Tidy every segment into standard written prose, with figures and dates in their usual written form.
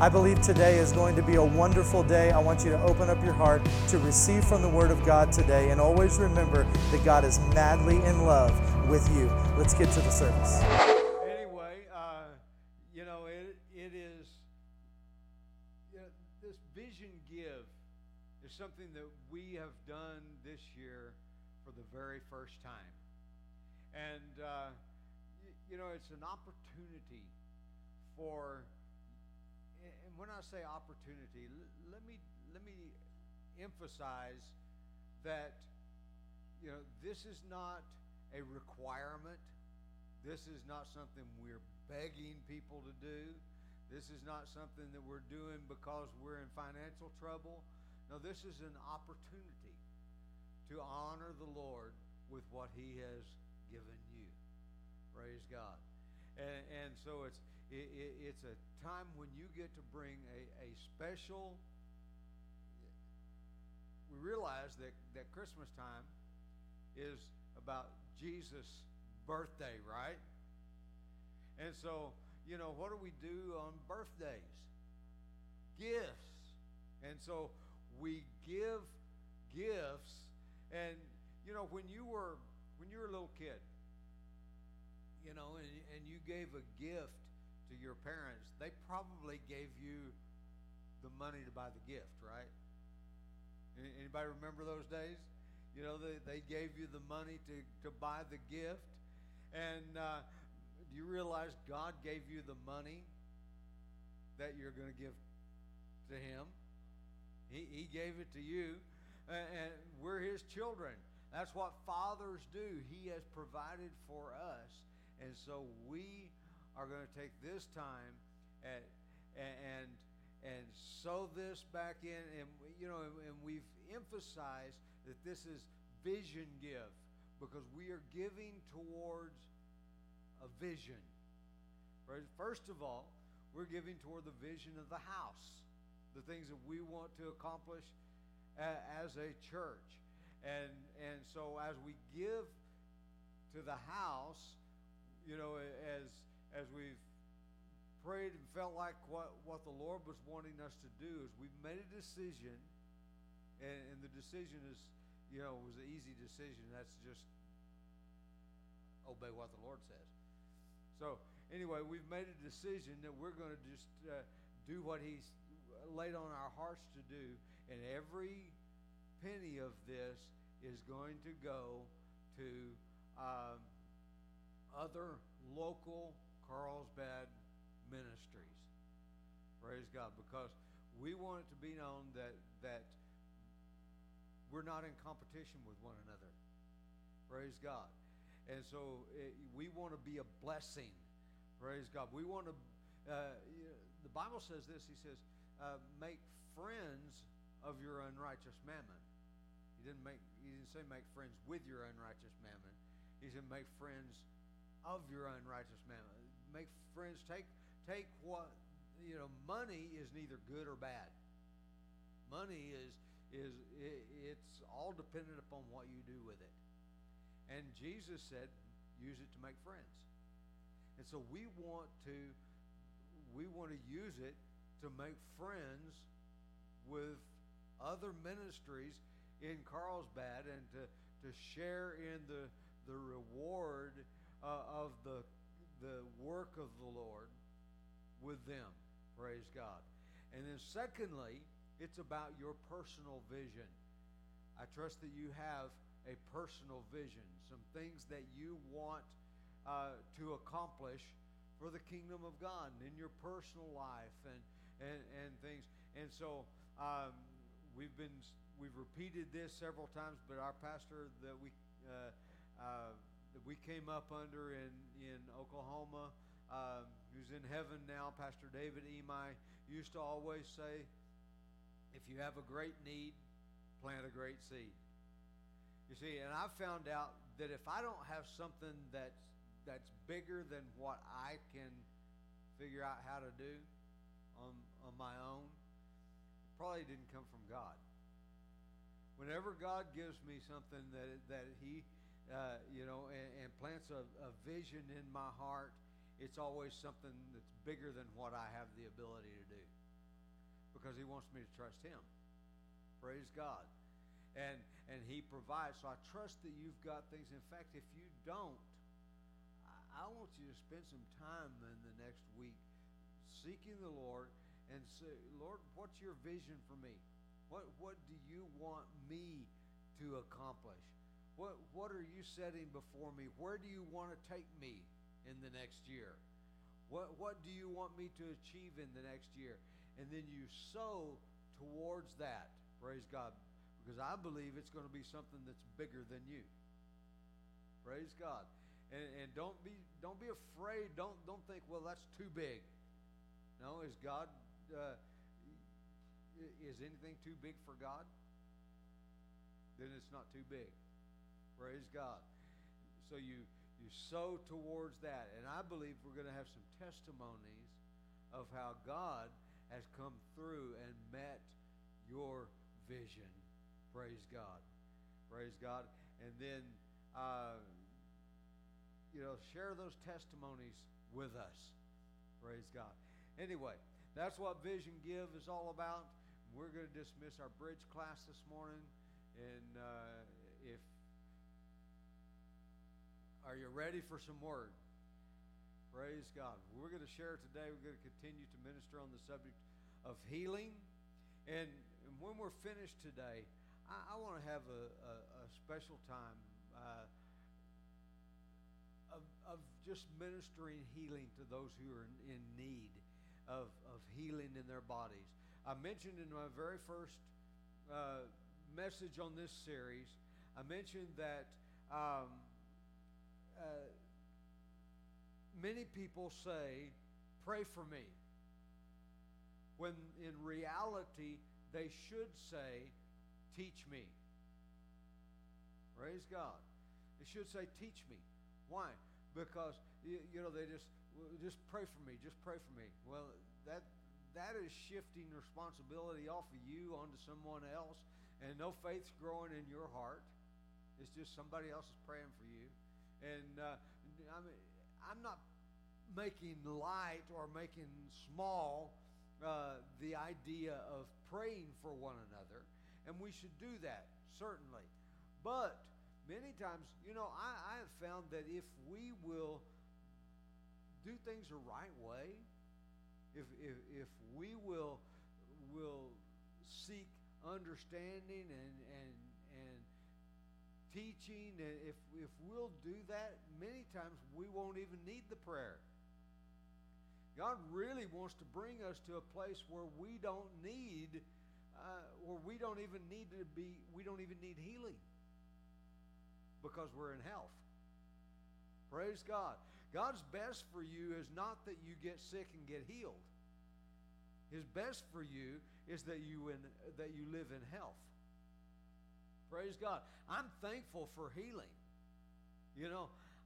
I believe today is going to be a wonderful day. I want you to open up your heart to receive from the Word of God today, and always remember that God is madly in love with you. Let's get to the service. Anyway, this Vision Give is something that we have done this year for the very first time. And, it's an opportunity for... And when I say opportunity, let me emphasize that this is not a requirement. This is not something we're begging people to do. This is not something that we're doing because we're in financial trouble. No, this is an opportunity to honor the Lord with what He has given you. Praise God. And so it's a time when you get to bring a special. We realize that Christmas time is about Jesus' birthday, right? And so, what do we do on birthdays? Gifts. And so we give gifts. And when you were a little kid, and you gave a gift to your parents, they probably gave you the money to buy the gift, right? Anybody remember those days? They gave you the money to buy the gift. And do you realize God gave you the money that you're going to give to Him? He gave it to you. And we're His children. That's what fathers do. He has provided for us. And so we are going to take this time and sow this back in, and we've emphasized that this is Vision Give because we are giving towards a vision. First of all, we're giving toward the vision of the house, the things that we want to accomplish as a church, and so as we give to the house, as we've prayed and felt like what the Lord was wanting us to do, is we've made a decision, and the decision is, was an easy decision. That's just obey what the Lord says. So anyway, we've made a decision that we're going to just do what He's laid on our hearts to do, and every penny of this is going to go to other local Carlsbad ministries. Praise God, because we want it to be known that we're not in competition with one another. Praise God. And so we want to be a blessing. Praise God. We want to, the Bible says this, He says, make friends of your unrighteous mammon. He didn't say make friends with your unrighteous mammon. He said make friends of your unrighteous mammon. Make friends, take what, money is neither good or bad. Money it's all dependent upon what you do with it. And Jesus said, use it to make friends. And so we want to use it to make friends with other ministries in Carlsbad and to share in the reward of the work of the Lord with them. Praise God. And then secondly, it's about your personal vision. I trust that you have a personal vision, some things that you want to accomplish for the kingdom of God in your personal life and things. And so we've repeated this several times, but our pastor that we came up under in Oklahoma, who's in heaven now, Pastor David Emi, used to always say, if you have a great need, plant a great seed. You see, and I found out that if I don't have something that's bigger than what I can figure out how to do on my own, it probably didn't come from God. Whenever God gives me something that He, and plants a vision in my heart, it's always something that's bigger than what I have the ability to do, because He wants me to trust Him. Praise God. And He provides. So I trust that you've got things. In fact, if you don't, I want you to spend some time in the next week seeking the Lord and say, Lord, what's your vision for me? What do you want me to accomplish? What are you setting before me? Where do you want to take me in the next year? What do you want me to achieve in the next year? And then you sow towards that. Praise God. Because I believe it's going to be something that's bigger than you. Praise God. And don't be afraid. Don't think, well, that's too big. No, is God is anything too big for God? Then it's not too big. Praise God. So you sow towards that. And I believe we're going to have some testimonies of how God has come through and met your vision. Praise God. Praise God. And then, share those testimonies with us. Praise God. Anyway, that's what Vision Give is all about. We're going to dismiss our bridge class this morning. And are you ready for some word? Praise God. We're going to share today. We're going to continue to minister on the subject of healing. And when we're finished today, I want to have a special time of just ministering healing to those who are in need of healing in their bodies. I mentioned in my very first message on this series, I mentioned that many people say, pray for me, when in reality they should say, teach me. Praise God. They should say, teach me. Why? Because they just pray for me, just pray for me. Well, that is shifting responsibility off of you onto someone else, and no faith's growing in your heart. It's just somebody else is praying for you. And I'm not making light or making small the idea of praying for one another, and we should do that, certainly. But many times, I have found that if we will do things the right way, if we will seek understanding and teaching, if we'll do that, many times we won't even need the prayer. God really wants to bring us to a place where we don't need, or we don't even need to be, we don't even need healing, because we're in health. Praise God. God's best for you is not that you get sick and get healed. His best for you is that you live in health. Praise God. I'm thankful for healing.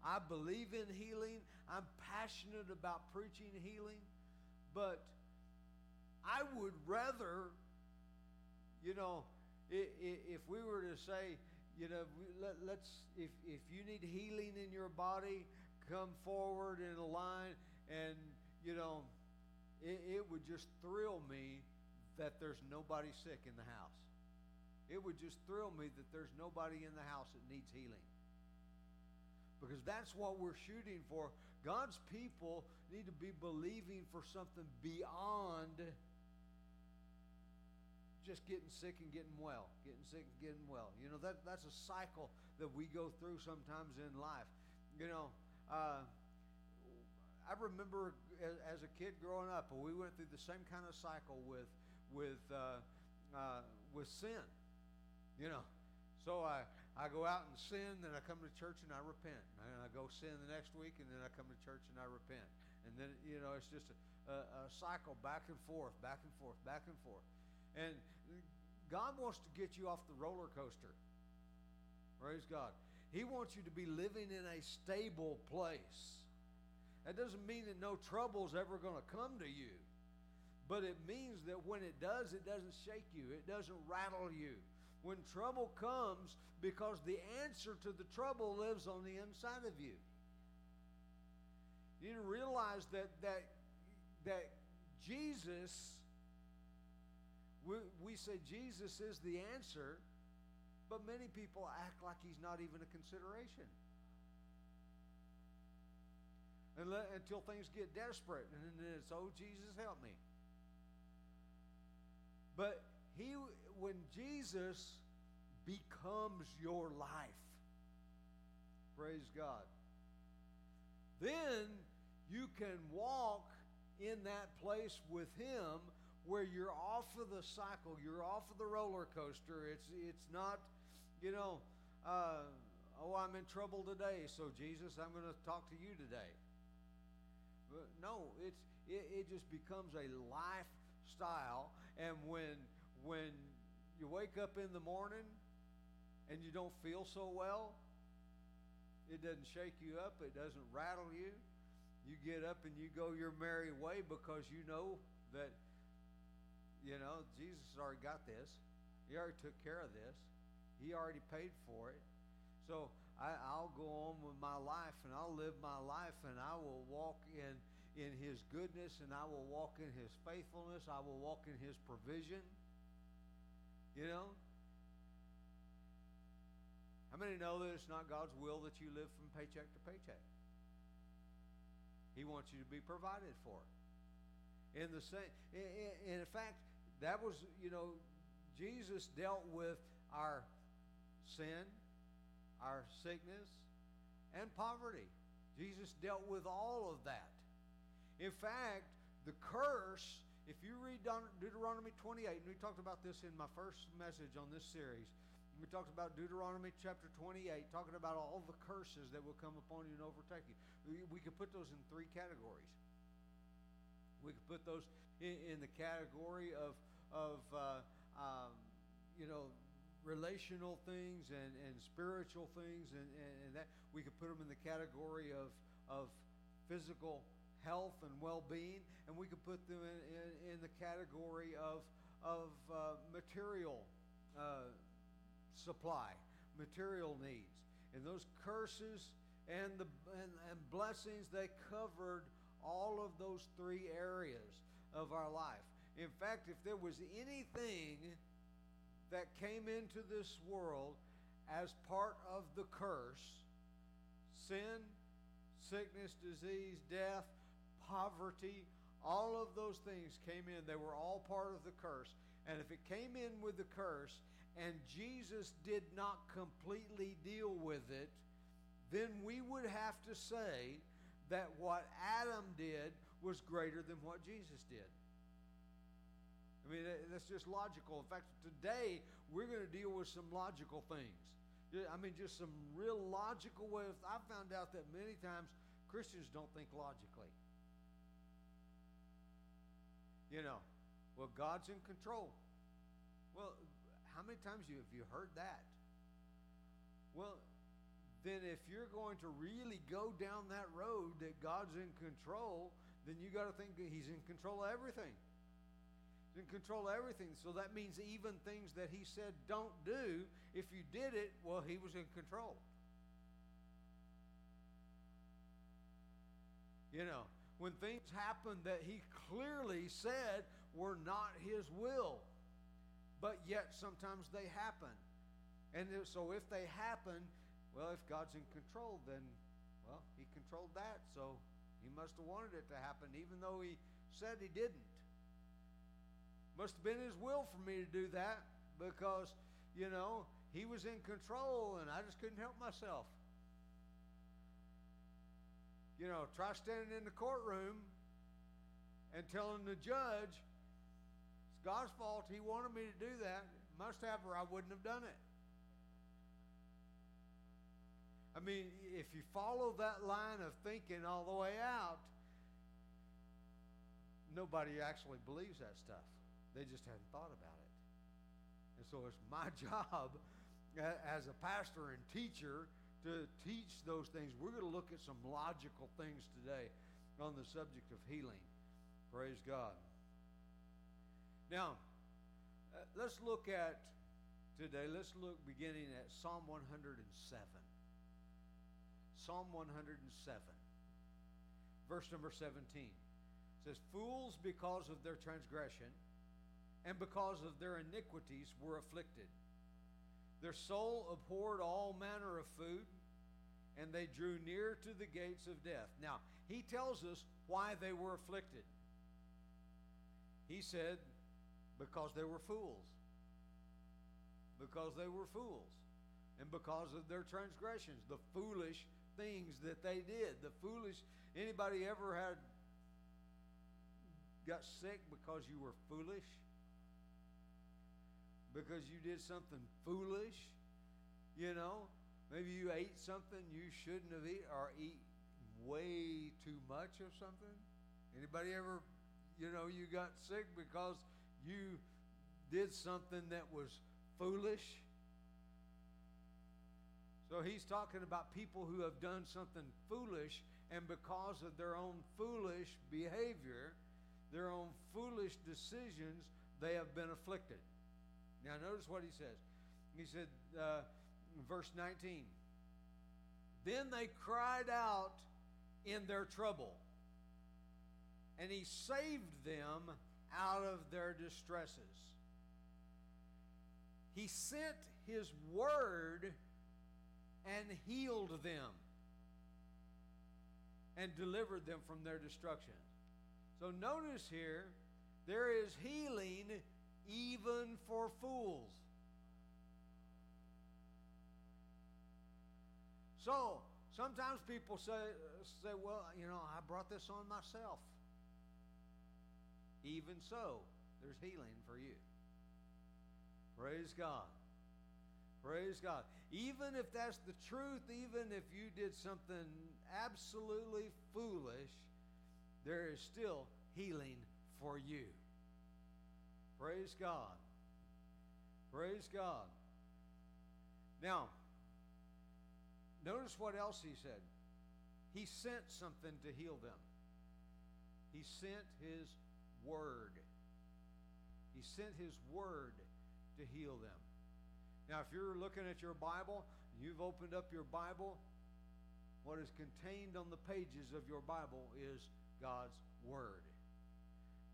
I believe in healing. I'm passionate about preaching healing, but I would rather, if we were to say, let's. If you need healing in your body, come forward in a line, and it would just thrill me that there's nobody sick in the house. It would just thrill me that there's nobody in the house that needs healing, because that's what we're shooting for. God's people need to be believing for something beyond just getting sick and getting well, getting sick and getting well. That's a cycle that we go through sometimes in life. I remember as a kid growing up, we went through the same kind of cycle with sin, you know. So I go out and sin, then I come to church and I repent, and I go sin the next week, and then I come to church and I repent, and then, you know, it's just a cycle back and forth, back and forth, back and forth. And God wants to get you off the roller coaster. Praise God. He wants you to be living in a stable place. That doesn't mean that no trouble's ever going to come to you, but it means that when it does, it doesn't shake you. It doesn't rattle you. When trouble comes, because the answer to the trouble lives on the inside of you. You need to realize that Jesus, we say Jesus is the answer, but many people act like he's not even a consideration. Until things get desperate, and then it's, oh, Jesus, help me. But when Jesus becomes your life, praise God, then you can walk in that place with him where you're off of the cycle, you're off of the roller coaster. It's not, you know, oh, I'm in trouble today, so Jesus, I'm going to talk to you today. But no, it just becomes a lifestyle. And when you wake up in the morning and you don't feel so well, it doesn't shake you up, it doesn't rattle you. You get up and you go your merry way, because you know that, you know, Jesus already got this. He already took care of this. He already paid for it. So I'll go on with my life, and I'll live my life, and I will walk in his goodness, and I will walk in his faithfulness. I will walk in his provision. You know? How many know that it's not God's will that you live from paycheck to paycheck? He wants you to be provided for. In the same, in fact, that was, you know, Jesus dealt with our sin, our sickness, and poverty. Jesus dealt with all of that. In fact, the curse, if you read Deuteronomy 28, and we talked about this in my first message on this series, we talked about Deuteronomy chapter 28, talking about all the curses that will come upon you and overtake you. We could put those in three categories. We could put those in the category of you know, relational things and spiritual things, and that. We could put them in the category of physical health and well-being, and we could put them in the category of material supply, material needs. And those curses and blessings, they covered all of those three areas of our life. In fact, if there was anything that came into this world as part of the curse, sin, sickness, disease, death, poverty, all of those things came in. They were all part of the curse. And if it came in with the curse and Jesus did not completely deal with it, then we would have to say that what Adam did was greater than what Jesus did. I mean, that's just logical. In fact, today we're going to deal with some logical things. I mean, just some real logical ways. I've found out that many times Christians don't think logically. You know, well, God's in control. Well, how many times have you heard that? Well, then if you're going to really go down that road that God's in control, then you got to think that he's in control of everything. He's in control of everything. So that means even things that he said don't do, if you did it, well, he was in control. You know, when things happened that he clearly said were not his will, but yet sometimes they happen. And so if they happen, well, if God's in control, then, well, he controlled that, so he must have wanted it to happen, even though he said he didn't. Must have been his will for me to do that, because, you know, he was in control and I just couldn't help myself. you know, try standing in the courtroom and telling the judge, it's God's fault. He wanted me to do that. Must have, or I wouldn't have done it. I mean, if you follow that line of thinking all the way out, nobody actually believes that stuff. They just hadn't thought about it. And so it's my job as a pastor and teacher to teach those things. We're going to look at some logical things today on the subject of healing. Praise God. Now, let's look at today, beginning at Psalm 107. Psalm 107, verse number 17. Says, fools, because of their transgression and because of their iniquities, were afflicted. Their soul abhorred all manner of food, and they drew near to the gates of death. Now, he tells us why they were afflicted. He said, because they were fools. Because they were fools. And because of their transgressions, the foolish things that they did. The foolish, anybody ever had got sick because you were foolish, because you did something foolish? You know, maybe you ate something you shouldn't have eaten, or eat way too much of something. Anybody ever, you know, you got sick because you did something that was foolish? So he's talking about people who have done something foolish, and because of their own foolish behavior, their own foolish decisions, they have been afflicted. Now notice what he says. He said, verse 19, then they cried out in their trouble, and he saved them out of their distresses. He sent his word and healed them and delivered them from their destruction. So notice here, there is healing even for fools. So sometimes people say, well, you know, I brought this on myself. Even so, there's healing for you. Praise God. Praise God. Even if that's the truth, even if you did something absolutely foolish, there is still healing for you. Praise God. Praise God. Now, notice what else he said. He sent something to heal them. He sent his word. He sent his word to heal them. Now, if you're looking at your Bible, you've opened up your Bible, what is contained on the pages of your Bible is God's word.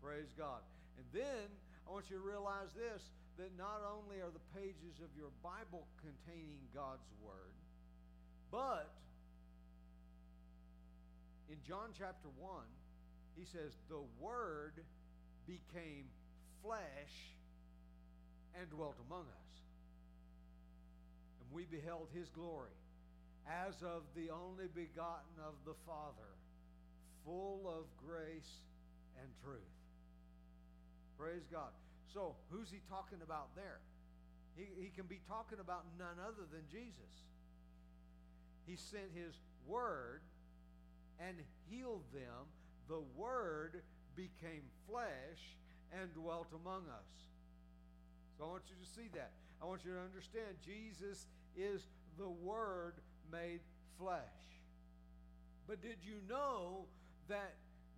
Praise God. And then I want you to realize this, that not only are the pages of your Bible containing God's word, but in John chapter 1, he says, the word became flesh and dwelt among us. And we beheld his glory as of the only begotten of the Father, full of grace and truth. Praise God. So, who's he talking about there? He can be talking about none other than Jesus. He sent his word and healed them. The word became flesh and dwelt among us. So I want you to see that. I want you to understand Jesus is the word made flesh. But did you know that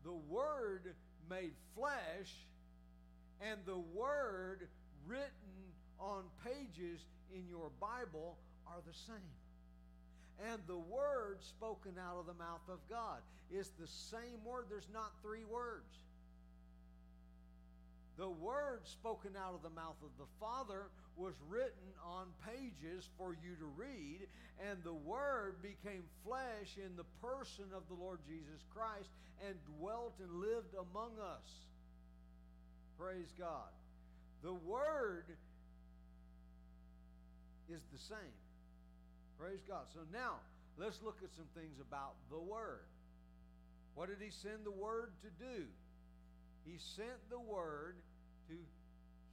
the word made flesh and the word written on pages in your Bible are the same? And the word spoken out of the mouth of God is the same word. There's not three words. The word spoken out of the mouth of the Father was written on pages for you to read, and the word became flesh in the person of the Lord Jesus Christ and dwelt and lived among us. Praise God. The word is the same. Praise God. So now, let's look at some things about the word. What did he send the word to do? He sent the word to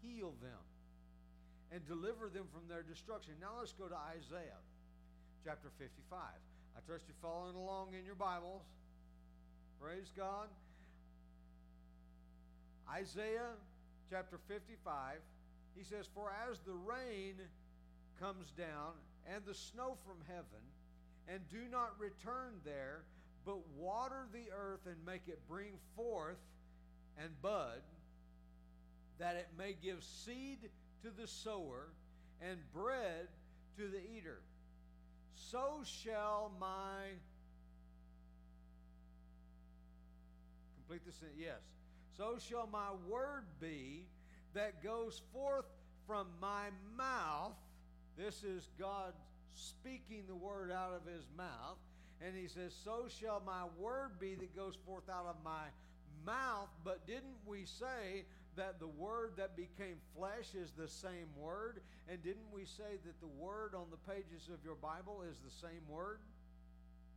heal them and deliver them from their destruction. Now let's go to Isaiah chapter 55. I trust you're following along in your Bibles. Praise God. Isaiah chapter 55, he says, "For as the rain comes down and the snow from heaven, and do not return there, but water the earth and make it bring forth and bud, that it may give seed to the sower and bread to the eater, so shall my..." Complete the sentence. Yes. "So shall my word be that goes forth from my mouth." This is God speaking the word out of his mouth. And he says, "So shall my word be that goes forth out of my mouth." But didn't we say that the word that became flesh is the same word? And didn't we say that the word on the pages of your Bible is the same word?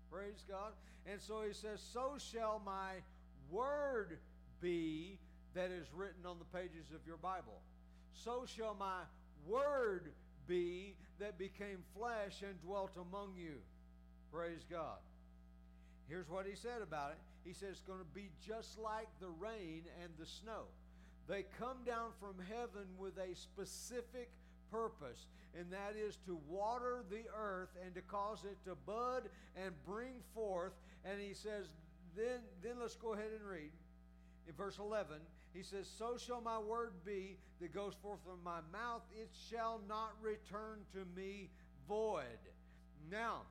Praise God. And so he says, "So shall my word be that is written on the pages of your Bible. So shall my word be that became flesh and dwelt among you." Praise God. Here's what he said about it. He says it's going to be just like the rain and the snow. They come down from heaven with a specific purpose, and that is to water the earth and to cause it to bud and bring forth. And he says, then let's go ahead and read. In verse 11, he says, "So shall my word be that goes forth from my mouth. It shall not return to me void." Now,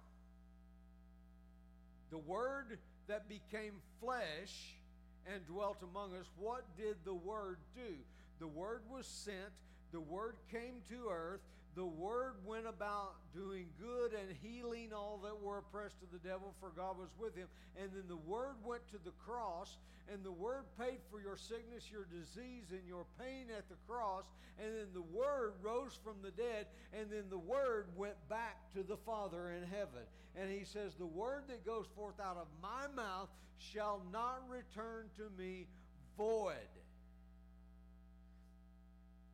the word that became flesh and dwelt among us, what did the word do? The word was sent. The word came to earth. The word went about doing good and healing all that were oppressed of the devil, for God was with him. And then the word went to the cross, and the word paid for your sickness, your disease, and your pain at the cross. And then the word rose from the dead, and then the word went back to the Father in heaven. And he says, "The word that goes forth out of my mouth shall not return to me void."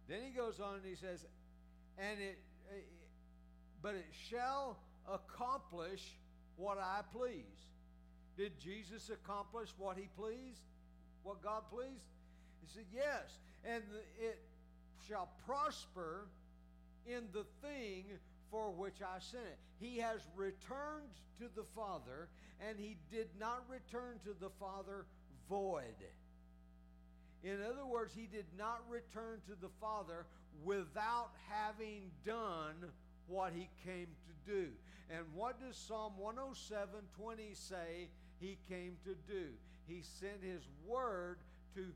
Then he goes on and he says, "But it shall accomplish what I please." Did Jesus accomplish what he pleased? What God pleased? He said, yes. "And it shall prosper in the thing for which I sent it." He has returned to the Father, and he did not return to the Father void. In other words, he did not return to the Father without having done what he came to do. And what does Psalm 107:20 say he came to do? He sent his word to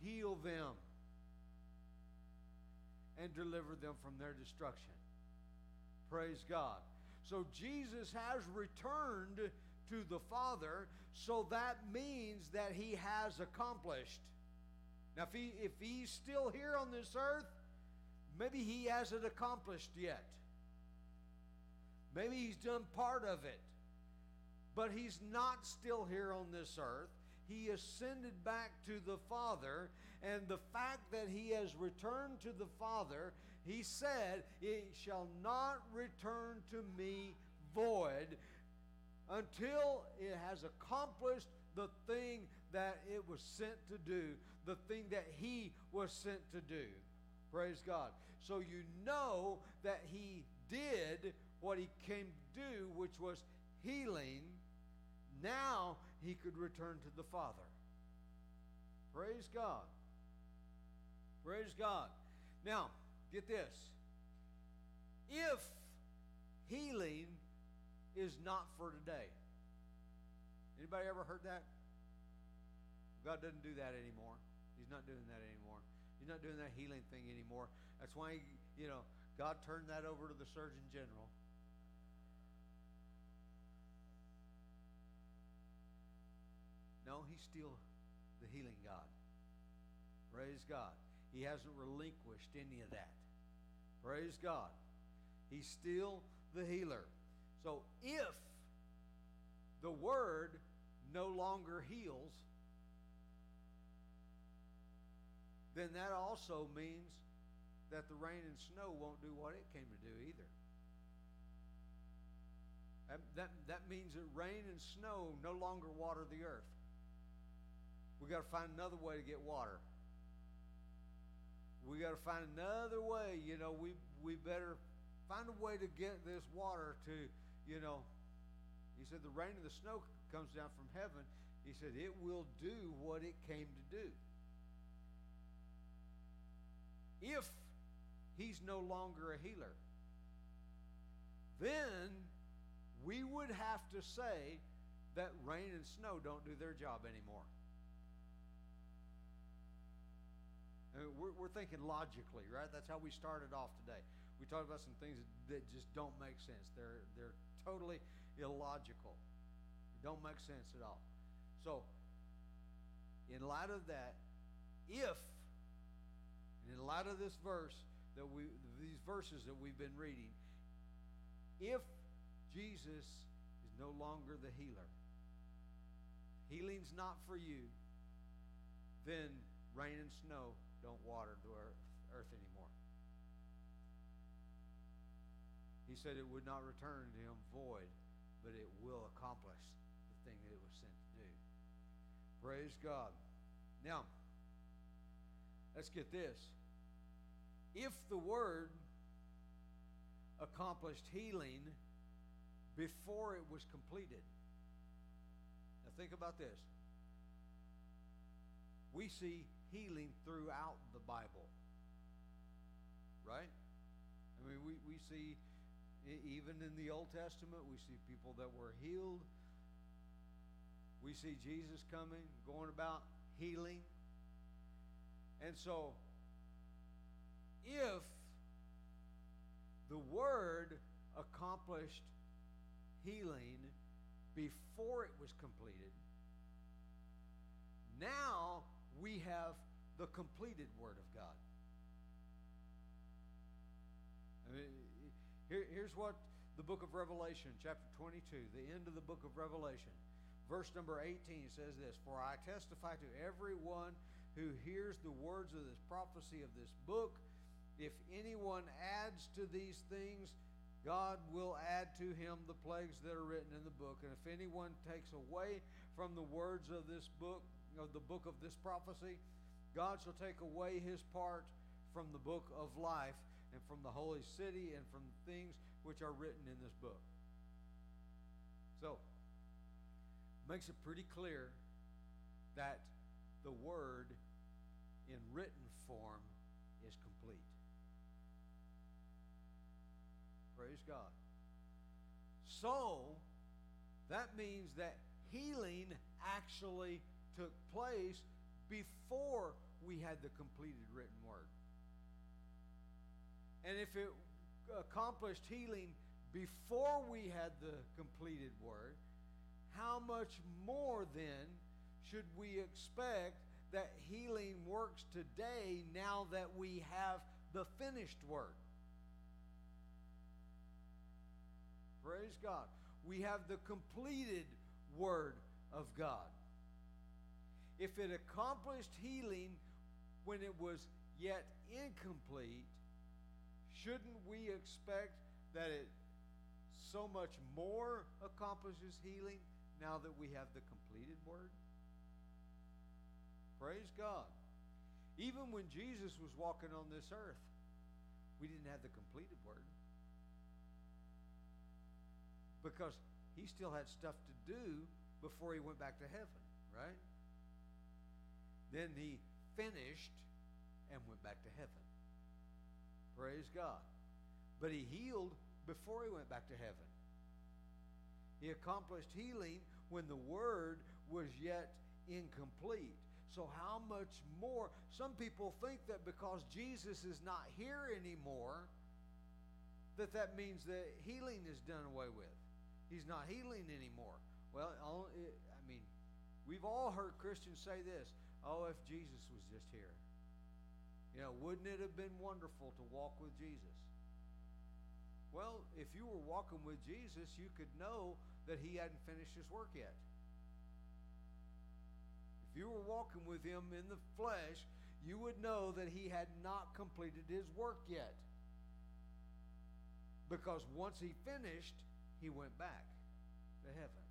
heal them and deliver them from their destruction. Praise God. So Jesus has returned to the Father, so that means that he has accomplished. Now, if he's still here on this earth, maybe he hasn't accomplished yet. Maybe he's done part of it. But he's not still here on this earth. He ascended back to the Father, and the fact that he has returned to the Father, he said, "It shall not return to me void until it has accomplished the thing that it was sent to do, the thing that he was sent to do." Praise God. So you know that he did what he came to do, which was healing. Now he could return to the Father. Praise God. Praise God. Now, get this. If healing is not for today. Anybody ever heard that? God doesn't do that anymore. He's not doing that anymore. He's not doing that healing thing anymore. That's why, God turned that over to the Surgeon General. No, he's still the healing God. Praise God. He hasn't relinquished any of that. Praise God. He's still the healer. So if the word no longer heals, then that also means that the rain and snow won't do what it came to do either. That means that rain and snow no longer water the earth. We got to find another way to get water. We got to find another way. You know, we better find a way to get this water to, you know. He said the rain and the snow comes down from heaven. He said it will do what it came to do. If he's no longer a healer, then we would have to say that rain and snow don't do their job anymore. I mean, we're thinking logically, right? That's how we started off today. We talked about some things that just don't make sense. They're totally illogical. They don't make sense at all. So, in light of that, in light of this verse these verses that we've been reading, if Jesus is no longer the healer, healing's not for you, then rain and snow don't water the earth anymore. He said it would not return to him void, but it will accomplish the thing that it was sent to do. Praise God. Now, let's get this. If the word accomplished healing before it was completed. Now think about this. We see healing throughout the Bible. Right? I mean, we see, even in the Old Testament, we see people that were healed. We see Jesus coming, going about healing. And so, if the word accomplished healing before it was completed, now we have the completed Word of God. I mean, here's what the book of Revelation, chapter 22, the end of the book of Revelation, verse number 18 says this: "For I testify to everyone who hears the words of this prophecy of this book. If anyone adds to these things, God will add to him the plagues that are written in the book. And if anyone takes away from the words of this book, of the book of this prophecy, God shall take away his part from the book of life and from the holy city and from the things which are written in this book." So, makes it pretty clear that the word in written form is complete. Praise God. So, that means that healing actually took place before we had the completed written word. And if it accomplished healing before we had the completed word, how much more then should we expect that healing works today now that we have the finished word? Praise God. We have the completed Word of God. If it accomplished healing when it was yet incomplete, shouldn't we expect that it so much more accomplishes healing now that we have the completed Word? Praise God. Even when Jesus was walking on this earth, we didn't have the completed Word, because he still had stuff to do before he went back to heaven, right? Then he finished and went back to heaven. Praise God. But he healed before he went back to heaven. He accomplished healing when the word was yet incomplete. So how much more? Some people think that because Jesus is not here anymore, that means that healing is done away with. He's not healing anymore. Well, I mean, we've all heard Christians say this: "Oh, if Jesus was just here, you know, wouldn't it have been wonderful to walk with Jesus?" Well, if you were walking with Jesus, you could know that he hadn't finished his work yet. you were walking with him in the flesh, you would know that he had not completed his work yet. Because once he finished, he went back to heaven.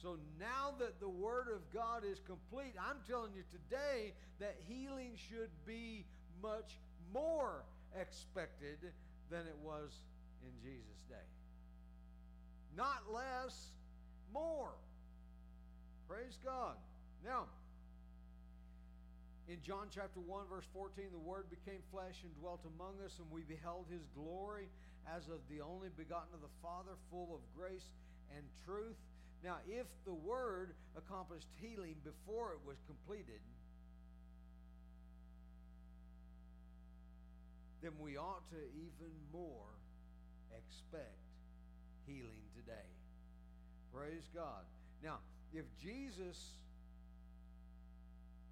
So now that the Word of God is complete, I'm telling you today that healing should be much more expected than it was in Jesus' day. Not less, more. Praise God. Now, in John chapter 1, verse 14, the Word became flesh and dwelt among us, and we beheld His glory as of the only begotten of the Father, full of grace and truth. Now, if the Word accomplished healing before it was completed, then we ought to even more expect healing today. Praise God. Now, if Jesus,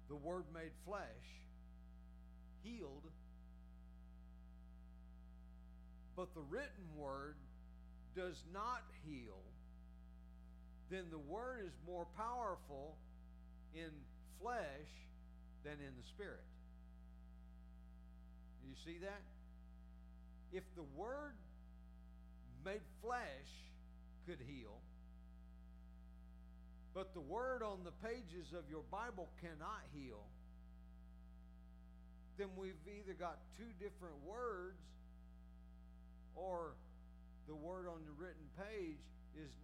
the Word made flesh, healed, but the written Word does not heal, then the Word is more powerful in flesh than in the Spirit. You see that? If the Word made flesh could heal, but the Word on the pages of your Bible cannot heal, then we've either got two different words, or the Word on the written page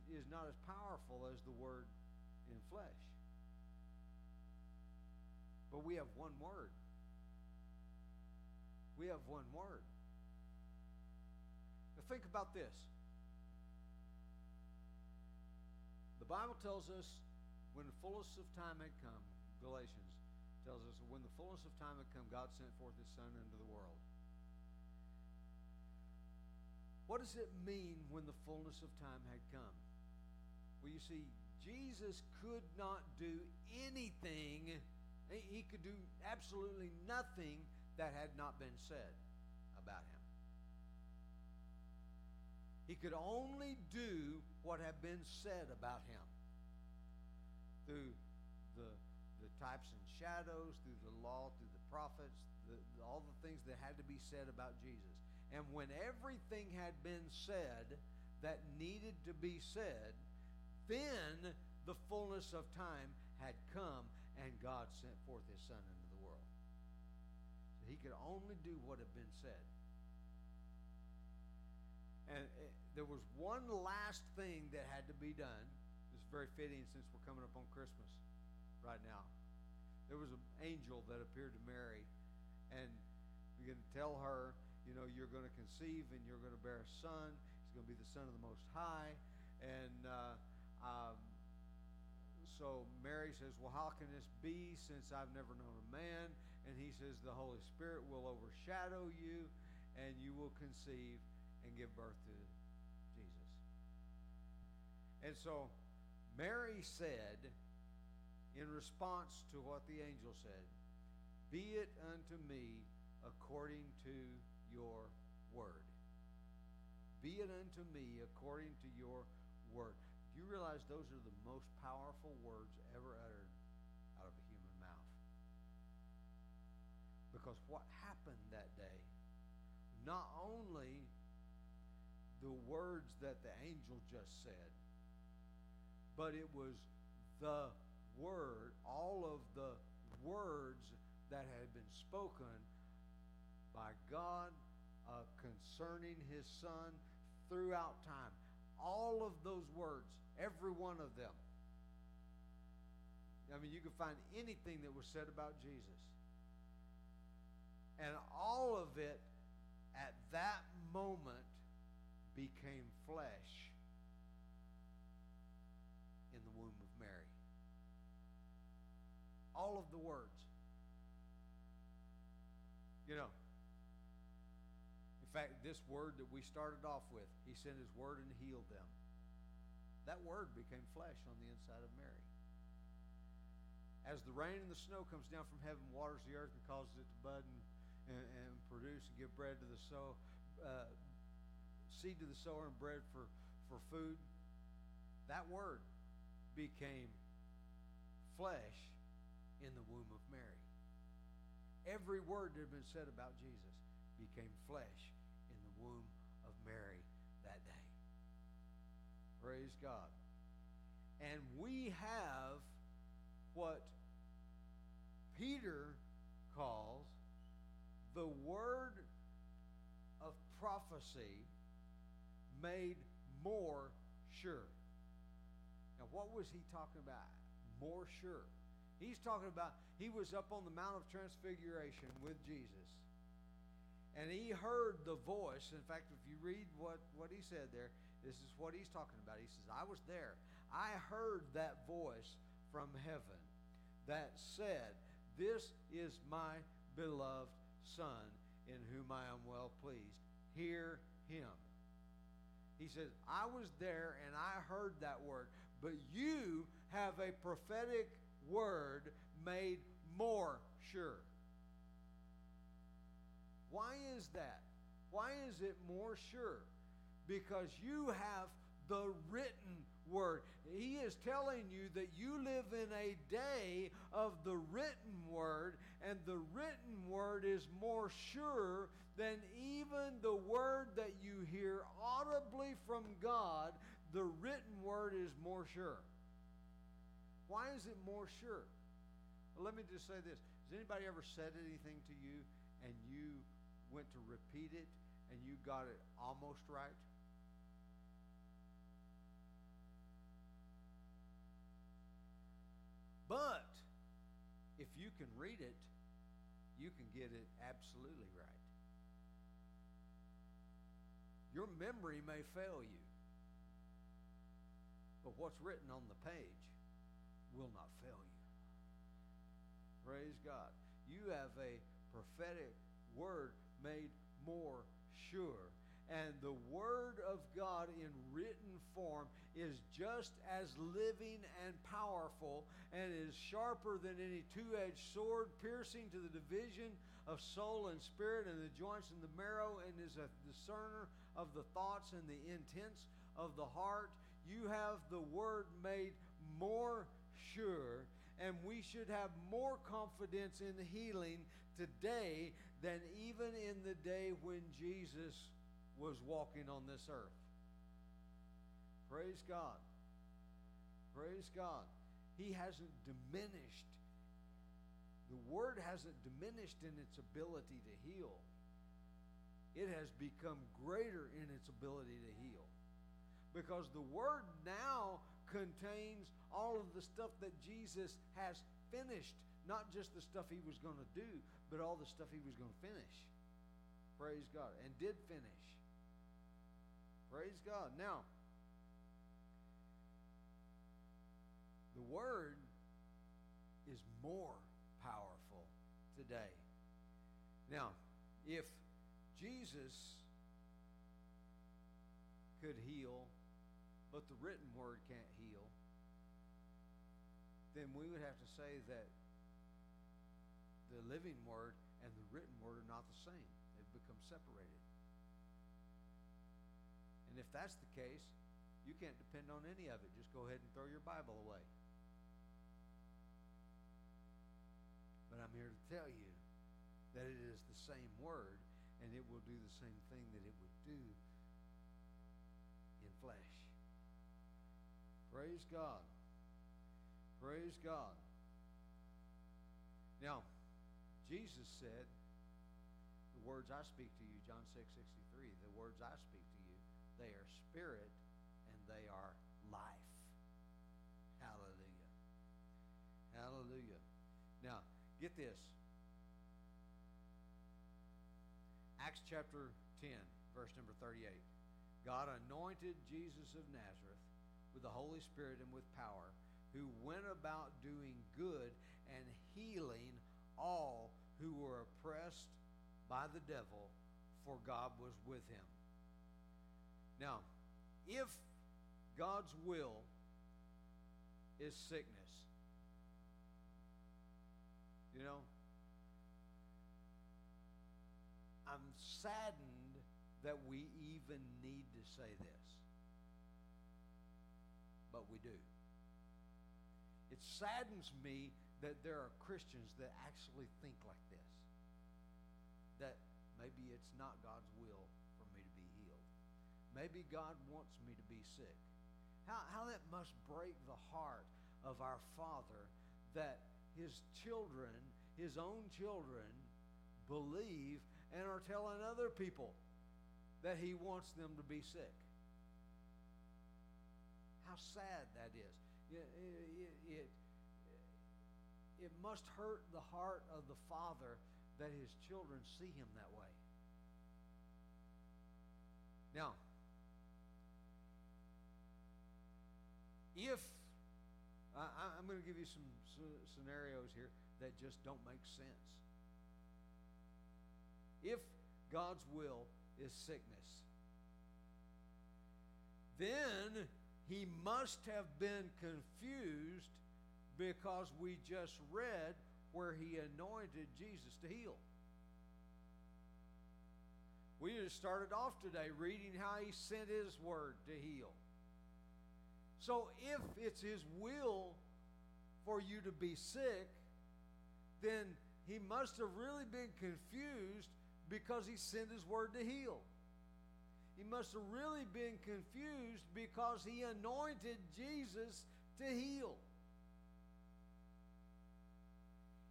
is not as powerful as the Word in flesh. But we have one Word. We have one Word. Now think about this. The Bible tells us when the fullness of time had come, Galatians tells us when the fullness of time had come, God sent forth His Son into the world. What does it mean when the fullness of time had come? Well, you see, Jesus could not do anything. He could do absolutely nothing that had not been said about Him. He could only do what had been said about Him through the types and shadows, through the law, through the prophets, all the things that had to be said about Jesus. And when everything had been said that needed to be said, then the fullness of time had come, and God sent forth His Son into the world. So He could only do what had been said. And there was one last thing that had to be done. It's very fitting since we're coming up on Christmas right now. There was an angel that appeared to Mary and began to tell her, you know, you're going to conceive and you're going to bear a son. He's going to be the Son of the Most High. And so Mary says, well, how can this be since I've never known a man? And He says, the Holy Spirit will overshadow you and you will conceive and give birth to Jesus. And so Mary said, in response to what the angel said, be it unto me according to your word. Be it unto me according to your word. You realize those are the most powerful words ever uttered out of a human mouth. Because what happened that day, not only the words that the angel just said, but it was the word, all of the words that had been spoken by God concerning His Son throughout time. All of those words, every one of them. I mean, you can find anything that was said about Jesus. And all of it at that moment became flesh in the womb of Mary. All of the words. You know, in fact, this word that we started off with, He sent His word and healed them. That word became flesh on the inside of Mary. As the rain and the snow comes down from heaven, waters the earth and causes it to bud and produce and give bread to the sower, seed to the sower and bread for food. That word became flesh in the womb of Mary. Every word that had been said about Jesus became flesh in the womb of Mary that day. Praise God. And we have what Peter calls the word of prophecy made more sure. Now, what was he talking about? More sure. He's talking about he was up on the Mount of Transfiguration with Jesus. And he heard the voice. In fact, if you read what he said there, this is what he's talking about. He says, I was there. I heard that voice from heaven that said, this is my beloved Son in whom I am well pleased. Hear him. He says, I was there and I heard that word. But you have a prophetic word made more sure. Why is that? Why is it more sure? Because you have the written word. He is telling you that you live in a day of the written word, and the written word is more sure than even the word that you hear audibly from God. The written word is more sure. Why is it more sure? Well, let me just say this. Has anybody ever said anything to you and you went to repeat it and you got it almost right? But if you can read it, you can get it absolutely right. Your memory may fail you, but what's written on the page will not fail you. Praise God. You have a prophetic word made more sure. And the Word of God in written form is just as living and powerful and is sharper than any two-edged sword, piercing to the division of soul and spirit and the joints and the marrow, and is a discerner of the thoughts and the intents of the heart. You have the Word made more sure, and we should have more confidence in healing today than even in the day when Jesus was walking on this earth. Praise God. Praise God. He hasn't diminished. The word hasn't diminished in its ability to heal. It has become greater in its ability to heal. Because the word now contains all of the stuff that Jesus has finished. Not just the stuff he was going to do, but all the stuff he was going to finish. Praise God. And did finish. Praise God. Now, the Word is more powerful today. Now, if Jesus could heal, but the written Word can't heal, then we would have to say that the living Word and the written Word are not the same. They've become separated. And if that's the case, you can't depend on any of it. Just go ahead and throw your Bible away. But I'm here to tell you that it is the same word, and it will do the same thing that it would do in flesh. Praise God. Praise God. Now, Jesus said, the words I speak to you, John 6:63, the words I speak to you, they are spirit and they are life. Hallelujah. Hallelujah. Now, get this. Acts chapter 10, verse number 38. God anointed Jesus of Nazareth with the Holy Spirit and with power, who went about doing good and healing all who were oppressed by the devil, for God was with him. Now, if God's will is sickness, you know, I'm saddened that we even need to say this, but we do. It saddens me that there are Christians that actually think like this, that maybe it's not God's will for me to be healed. Maybe God wants me to be sick. How that must break the heart of our Father that His children, His own children, believe and are telling other people that He wants them to be sick. How sad that is. It must hurt the heart of the Father that His children see Him that way. Now, if I'm going to give you some scenarios here that just don't make sense. If God's will is sickness, then He must have been confused, because we just read where He anointed Jesus to heal. We just started off today reading how He sent His word to heal. So if it's His will for you to be sick, then He must have really been confused because He sent His word to heal. He must have really been confused because He anointed Jesus to heal.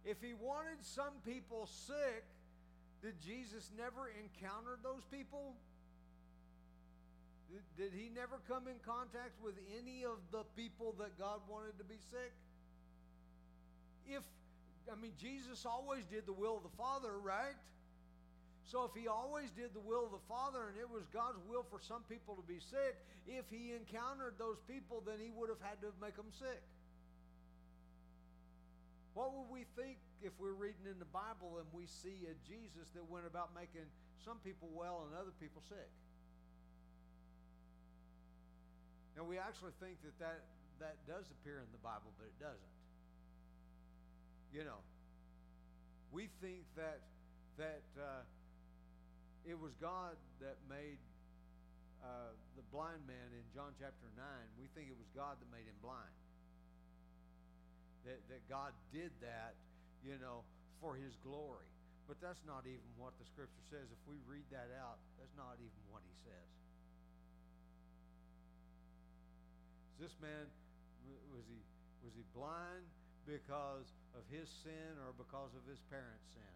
If He wanted some people sick, did Jesus never encounter those people? Did He never come in contact with any of the people that God wanted to be sick? Jesus always did the will of the Father, right? So if He always did the will of the Father and it was God's will for some people to be sick, if He encountered those people, then He would have had to make them sick. What would we think if we're reading in the Bible and we see a Jesus that went about making some people well and other people sick? Now, we actually think that does appear in the Bible, but it doesn't. We think that it was God that made the blind man in John chapter 9. We think it was God that made him blind. That God did that, for His glory. But that's not even what the Scripture says. If we read that out, that's not even what He says. This man, was he blind because of his sin or because of his parents' sin?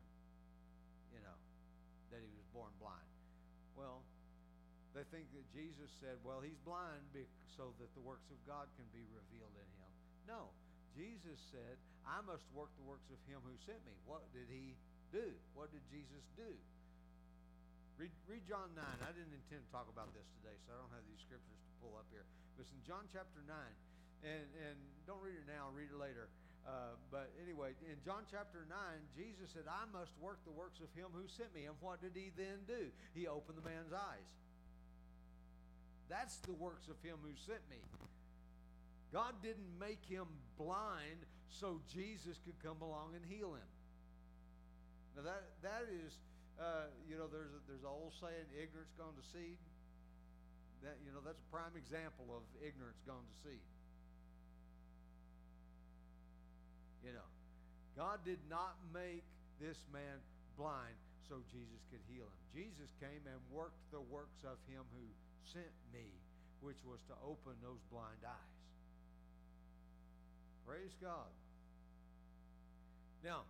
That he was born blind. Well, they think that Jesus said, well, he's blind so that the works of God can be revealed in him. No, Jesus said, I must work the works of Him who sent me. What did He do? What did Jesus do? Read John 9. I didn't intend to talk about this today, so I don't have these scriptures to pull up here. But it's in John chapter 9. And don't read it now, read it later. But anyway, in John chapter 9, Jesus said, I must work the works of Him who sent me. And what did He then do? He opened the man's eyes. That's the works of Him who sent me. God didn't make him blind so Jesus could come along and heal him. Now that is, there's an old saying, ignorance gone to seed. That, that's a prime example of ignorance gone to seed. God did not make this man blind so Jesus could heal him. Jesus came and worked the works of Him who sent me, which was to open those blind eyes. Praise God. Now,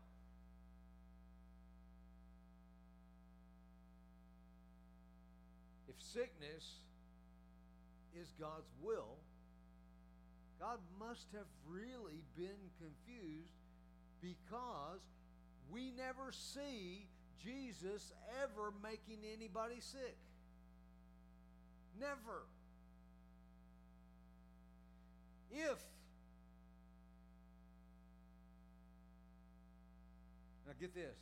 if sickness is God's will, God must have really been confused, because we never see Jesus ever making anybody sick. Never. Now get this.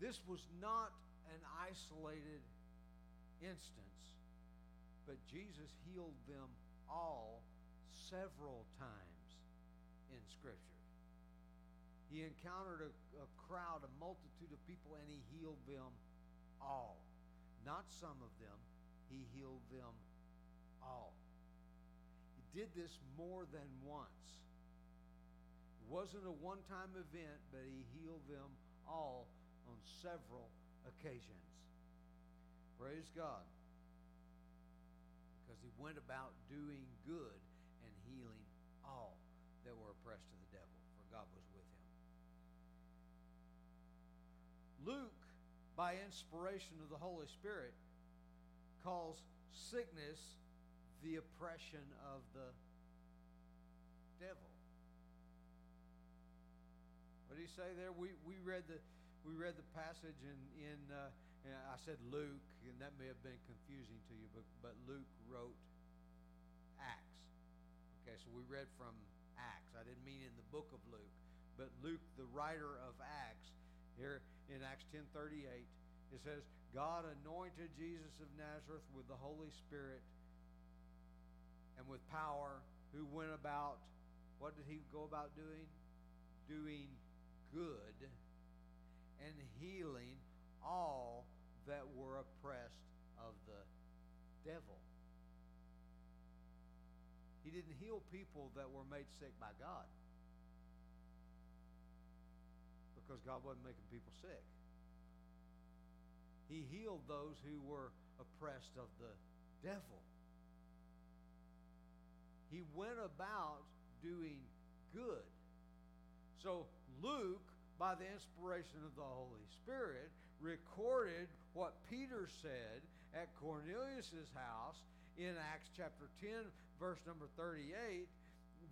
This was not an isolated instance, but Jesus healed them all several times in Scripture. He encountered a crowd, a multitude of people, and He healed them all. Not some of them. He healed them all. He did this more than once. It wasn't a one-time event, but he healed them all on several occasions. Praise God. Because he went about doing good and healing all that were oppressed of the devil, for God was with him. Luke, by inspiration of the Holy Spirit, calls sickness the oppression of the devil. What did he say there? We read the passage and I said Luke, and that may have been confusing to you, but Luke wrote Acts. Okay, so we read from Acts. I didn't mean in the book of Luke, but Luke, the writer of Acts, here in Acts 10:38, it says, God anointed Jesus of Nazareth with the Holy Spirit and with power, who went about, what did he go about doing? Doing good and healing all that were oppressed of the devil. He didn't heal people that were made sick by God, because God wasn't making people sick. He healed those who were oppressed of the devil. He went about doing good. So Luke, by the inspiration of the Holy Spirit, recorded what Peter said at Cornelius' house in Acts chapter 10, verse number 38,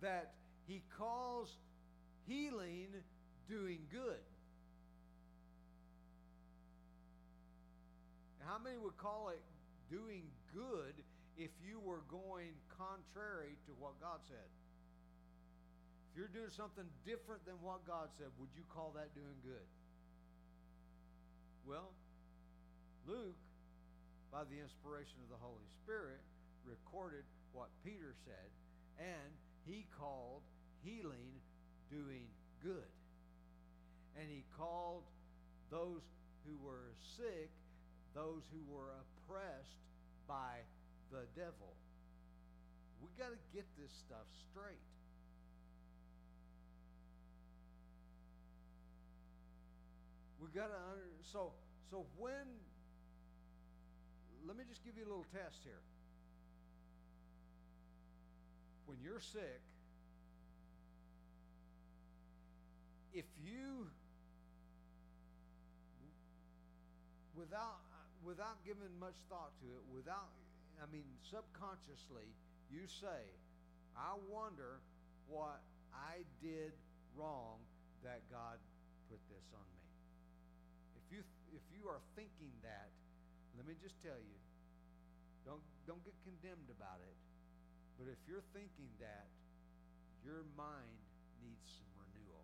that he calls healing doing good. Now, how many would call it doing good if you were going contrary to what God said? If you're doing something different than what God said, would you call that doing good? Well, Luke, by the inspiration of the Holy Spirit, recorded what Peter said, and he called healing doing good. And he called those who were sick, those who were oppressed by the devil. We got to get this stuff straight. We got to, let me just give you a little test here. When you're sick, if you, without giving much thought to it, subconsciously, you say, I wonder what I did wrong that God put this on me. If you are thinking that, let me just tell you, don't get condemned about it. But if you're thinking that, your mind needs some renewal.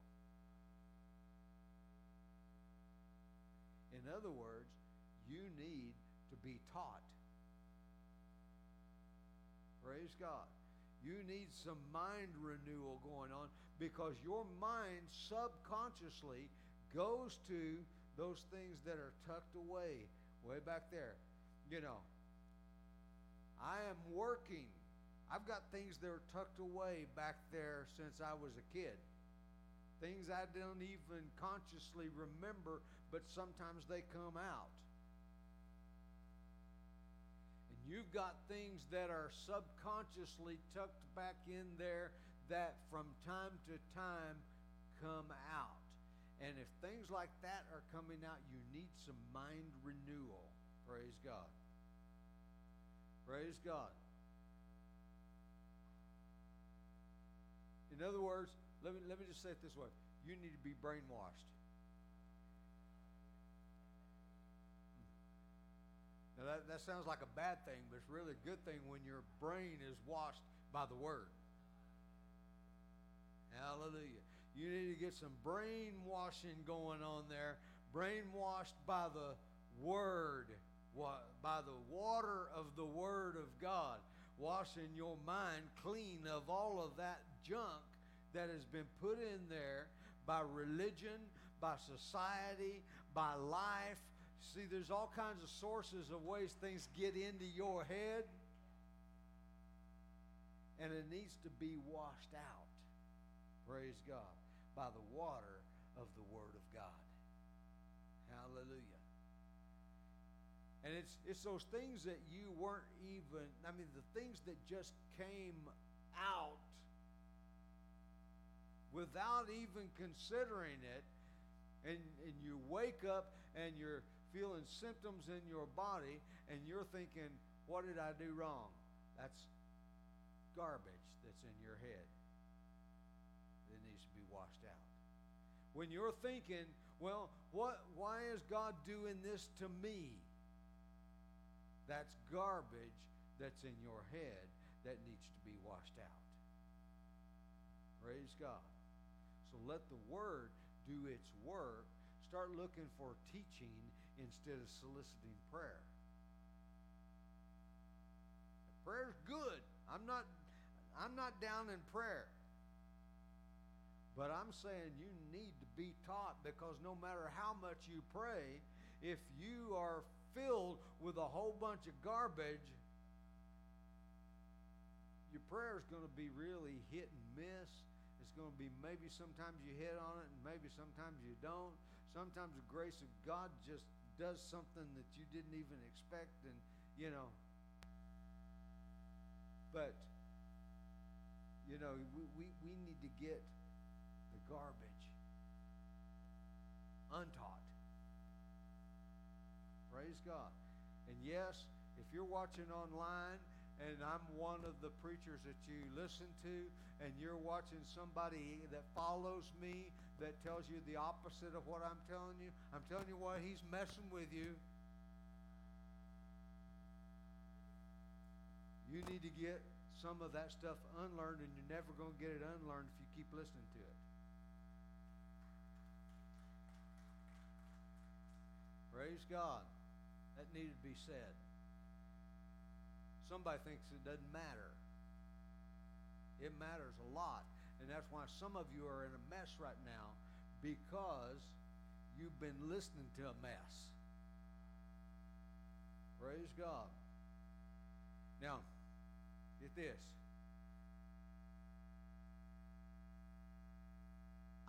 In other words, you need to be taught. Praise God. You need some mind renewal going on, because your mind subconsciously goes to those things that are tucked away, way back there. You know, I am working. I've got things that are tucked away back there since I was a kid. Things I don't even consciously remember, but sometimes they come out. And you've got things that are subconsciously tucked back in there that from time to time come out. And if things like that are coming out, you need some mind renewal. Praise God. Praise God. In other words, let me just say it this way. You need to be brainwashed. Now that sounds like a bad thing, but it's really a good thing when your brain is washed by the Word. Hallelujah. You need to get some brainwashing going on there. Brainwashed by the Word, by the water of the Word of God. Washing your mind clean of all of that junk that has been put in there by religion, by society, by life. See, there's all kinds of sources of ways things get into your head. and it needs to be washed out, praise God, by the water of the Word of God. Hallelujah. And it's those things that you weren't even, I mean, the things that just came out without even considering it, and you wake up and you're feeling symptoms in your body and you're thinking, what did I do wrong? That's garbage that's in your head. It needs to be washed out. When you're thinking, well, why is God doing this to me? That's garbage that's in your head that needs to be washed out. Praise God. So let the Word do its work. Start looking for teaching instead of soliciting prayer. Prayer's good. I'm not down in prayer. But I'm saying you need to be taught, because no matter how much you pray, if you are filled with a whole bunch of garbage, your prayer is going to be really hit and miss. It's going to be maybe sometimes you hit on it and maybe sometimes you don't. Sometimes the grace of God just does something that you didn't even expect, and you know. But you know, we need to get the garbage untaught. Praise God. And yes, if you're watching online, and I'm one of the preachers that you listen to, and you're watching somebody that follows me that tells you the opposite of what I'm telling you, I'm telling you what, he's messing with you. You need to get some of that stuff unlearned, and you're never going to get it unlearned if you keep listening to it. Praise God. That needed to be said. Somebody thinks it doesn't matter. It matters a lot. And that's why some of you are in a mess right now, because you've been listening to a mess. Praise God. Now, get this.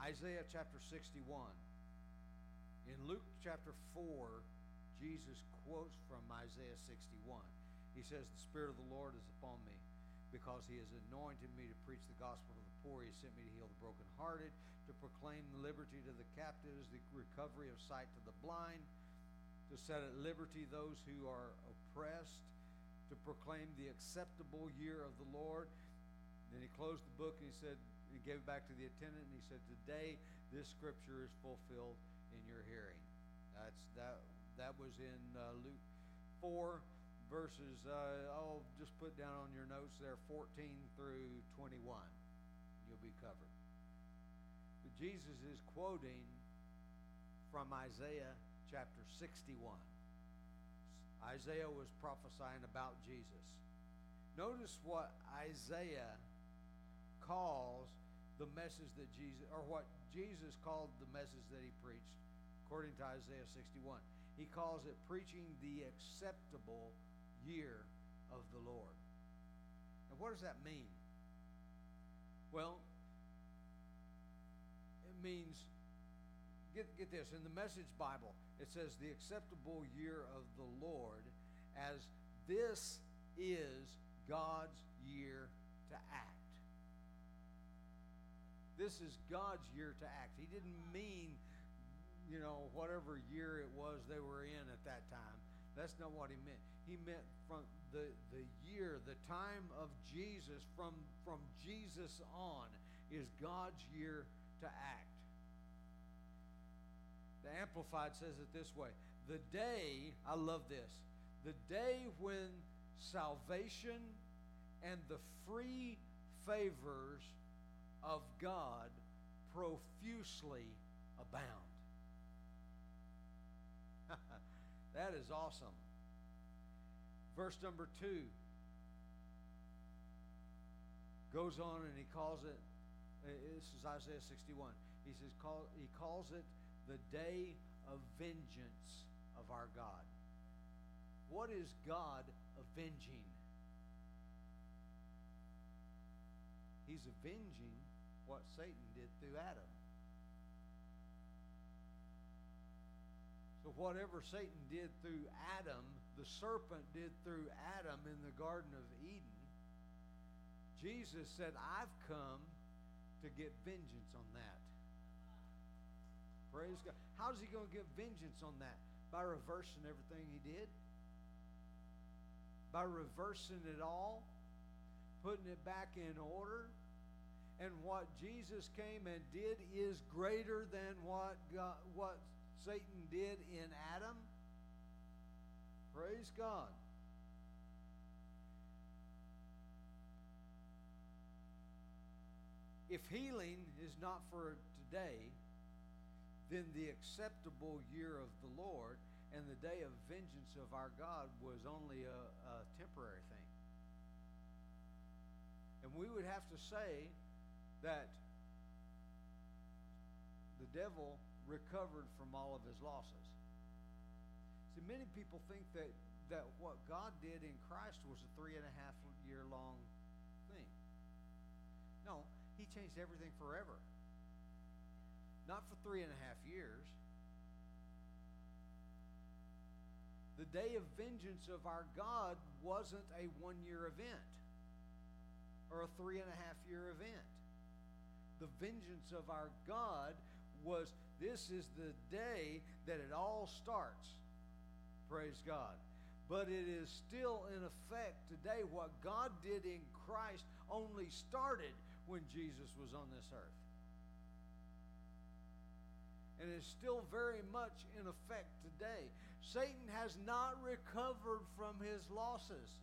Isaiah chapter 61. In Luke chapter 4, Jesus quotes from Isaiah 61. He says, "The Spirit of the Lord is upon me, because He has anointed me to preach the gospel to the poor. He sent me to heal the brokenhearted, to proclaim liberty to the captives, the recovery of sight to the blind, to set at liberty those who are oppressed, to proclaim the acceptable year of the Lord." Then He closed the book and He said, He gave it back to the attendant, and He said, "Today this scripture is fulfilled in your hearing." That was in Luke 4. Verses, I'll just put down on your notes there, 14 through 21. You'll be covered. But Jesus is quoting from Isaiah chapter 61. Isaiah was prophesying about Jesus. Notice what Isaiah calls the message that Jesus, or what Jesus called the message that He preached, according to Isaiah 61. He calls it preaching the acceptable year of the Lord. Now, what does that mean? Well, it means, get this, in the Message Bible, it says the acceptable year of the Lord, as this is God's year to act. This is God's year to act. He didn't mean, you know, whatever year it was they were in at that time. That's not what He meant. He meant from the year, the time of Jesus, from Jesus on, is God's year to act. The Amplified says it this way. The day, I love this, the day when salvation and the free favors of God profusely abound. That is awesome. Verse number 2 goes on and he calls it, this is Isaiah 61, he says, he calls it the day of vengeance of our God. What is God avenging? He's avenging what Satan did through Adam. So whatever Satan did through Adam, the serpent did through Adam in the Garden of Eden, Jesus said, I've come to get vengeance on that. Praise God. How's he going to get vengeance on that? By reversing everything he did? By reversing it all? Putting it back in order? And what Jesus came and did is greater than what Satan did in Adam? Praise God. If healing is not for today, then the acceptable year of the Lord and the day of vengeance of our God was only a temporary thing. And we would have to say that the devil recovered from all of his losses. See, many people think that what God did in Christ was a 3.5-year long thing. No, he changed everything forever. Not for 3.5 years. The day of vengeance of our God wasn't a 1-year event or a 3.5-year event. The vengeance of our God was, this is the day that it all starts. Praise God. But it is still in effect today. What God did in Christ only started when Jesus was on this earth. And is still very much in effect today. Satan has not recovered from his losses.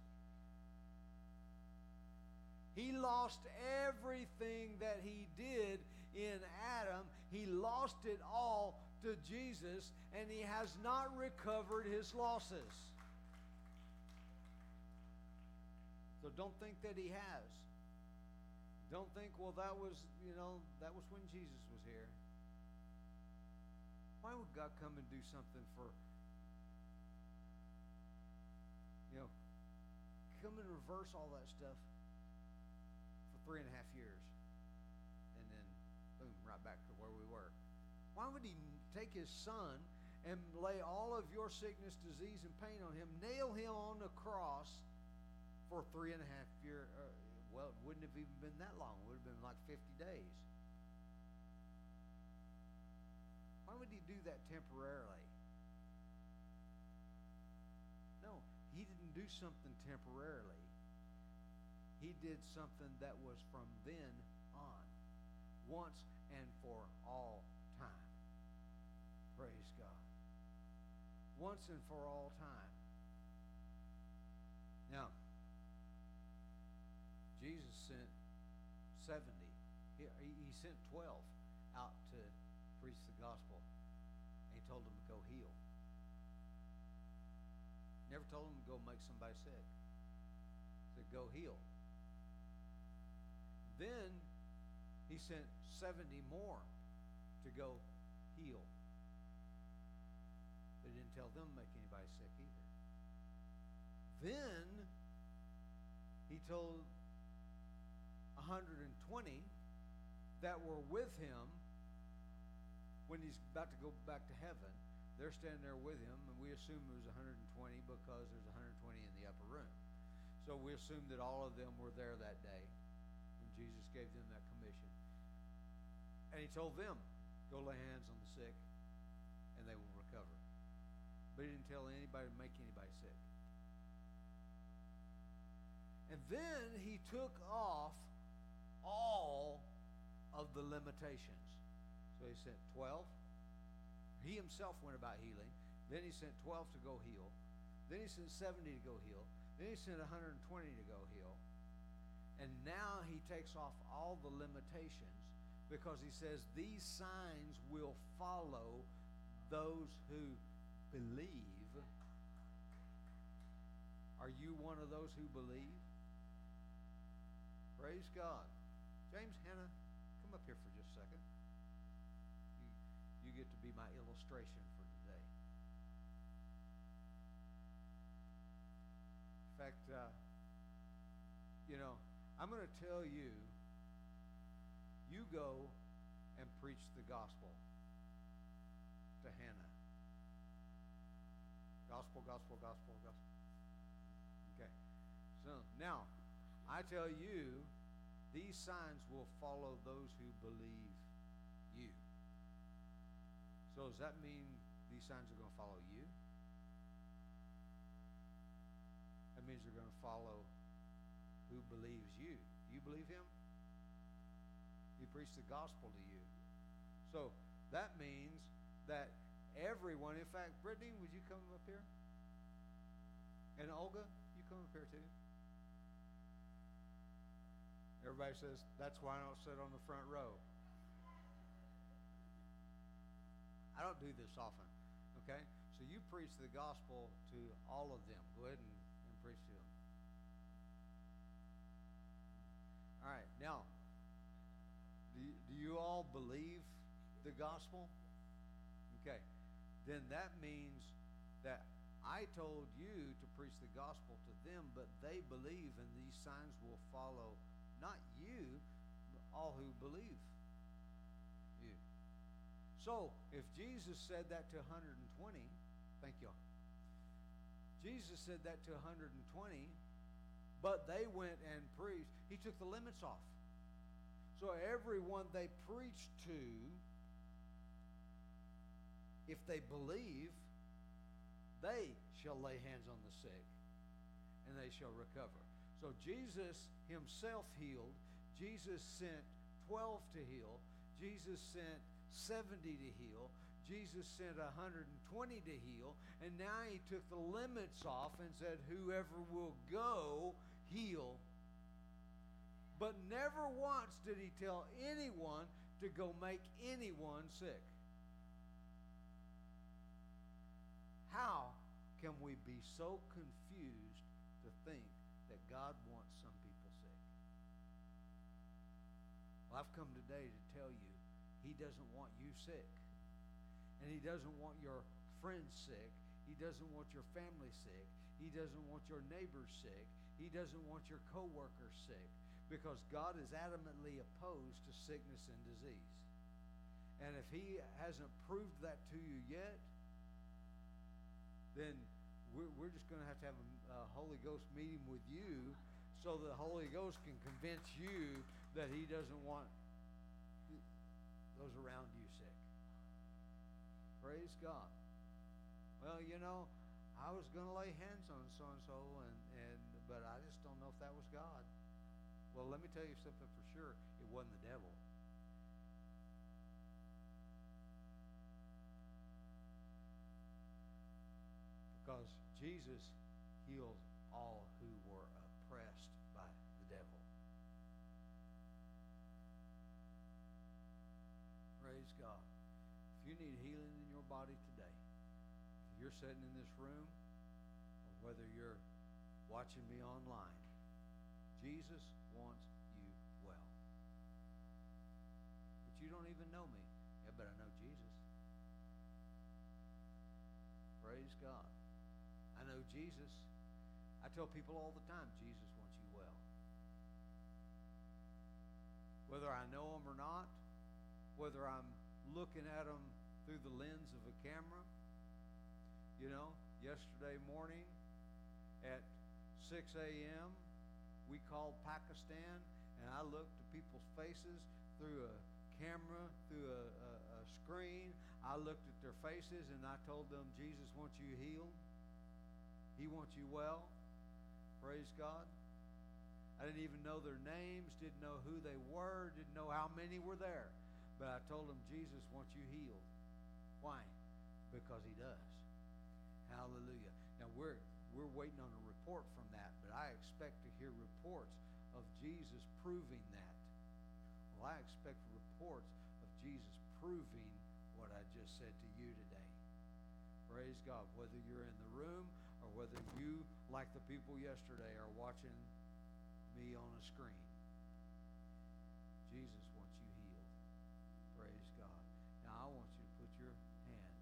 He lost everything that he did in Adam. He lost it all to Jesus, and he has not recovered his losses. So don't think that he has. Don't think, well, that was when Jesus was here. Why would God come and do something for, come and reverse all that stuff for 3.5 years and then boom, right back to where we were? Why would he take his son and lay all of your sickness, disease, and pain on him, nail him on the cross for 3.5 years? Well, it wouldn't have even been that long. It would have been like 50 days. Why would he do that temporarily? No, he didn't do something temporarily. He did something that was from then on, once and for all time. Praise God. Once and for all time. Now, Jesus sent 70. He sent 12 out to preach the gospel, and he told them to go heal. Never told them to go make somebody sick. He said, go heal. Then he sent 70 more to go heal. But he didn't tell them to make anybody sick either. Then he told 120 that were with him. When he's about to go back to heaven, they're standing there with him, and we assume it was 120 because there's 120 in the upper room. So we assume that all of them were there that day when Jesus gave them that commission. And he told them, go lay hands on the sick, and they will recover. But he didn't tell anybody to make anybody sick. And then he took off all of the limitations. So he sent 12. He himself went about healing. Then he sent 12 to go heal. Then he sent 70 to go heal. Then he sent 120 to go heal. And now he takes off all the limitations because he says these signs will follow those who believe. Are you one of those who believe? Praise God. James, Hannah, come up here for just a second. You get to be my illustration for today. In fact, I'm going to tell you you go and preach the gospel to Hannah. Gospel, gospel, gospel, gospel. Okay. So now, I tell you, these signs will follow those who believe you. So does that mean these signs are going to follow you? That means they're going to follow who believes you. Do you believe him? He preached the gospel to you. So that means that everyone, in fact, Brittany, would you come up here? And Olga, you come up here too. Everybody says, that's why I don't sit on the front row. I don't do this often, okay? So you preach the gospel to all of them. Go ahead and preach to them. All right, now, do you all believe the gospel? Okay, then that means that I told you to preach the gospel to them, but they believe, and these signs will follow not you, but all who believe you. So, if Jesus said that to 120, thank y'all. Jesus said that to 120, but they went and preached. He took the limits off. So everyone they preached to, if they believe, they shall lay hands on the sick and they shall recover. So Jesus himself healed. Jesus sent 12 to heal. Jesus sent 70 to heal. Jesus sent 120 to heal. And now he took the limits off and said, whoever will go, heal. But never once did he tell anyone to go make anyone sick. How can we be so confused to think that God wants some people sick? Well, I've come today to tell you, he doesn't want you sick. And he doesn't want your friends sick. He doesn't want your family sick. He doesn't want your neighbors sick. He doesn't want your coworkers sick. Because God is adamantly opposed to sickness and disease. And if he hasn't proved that to you yet, then we're just going to have a Holy Ghost meeting with you so the Holy Ghost can convince you that he doesn't want those around you sick. Praise God. Well, you know, I was going to lay hands on so-and-so, but I just don't know if that was God. Well, let me tell you something for sure. It wasn't the devil. Because Jesus healed all who were oppressed by the devil. Praise God. If you need healing in your body today, if you're sitting in this room, or whether you're watching me online, Jesus wants you well. But you don't even know me. Yeah, but I know Jesus. Praise God. I know Jesus. I tell people all the time, Jesus wants you well. Whether I know him or not, whether I'm looking at him through the lens of a camera. You know, yesterday morning at 6 a.m., we called Pakistan, and I looked at people's faces through a camera, through a screen. I looked at their faces, and I told them, Jesus wants you healed. He wants you well. Praise God. I didn't even know their names, didn't know who they were, didn't know how many were there. But I told them, Jesus wants you healed. Why? Because he does. Hallelujah. Now, we're waiting on a report from that, but I expect to hear reports of Jesus proving that. Well, I expect reports of Jesus proving what I just said to you today. Praise God. Whether you're in the room or whether you, like the people yesterday, are watching me on a screen, Jesus wants you healed. Praise God. Now, I want you to put your hand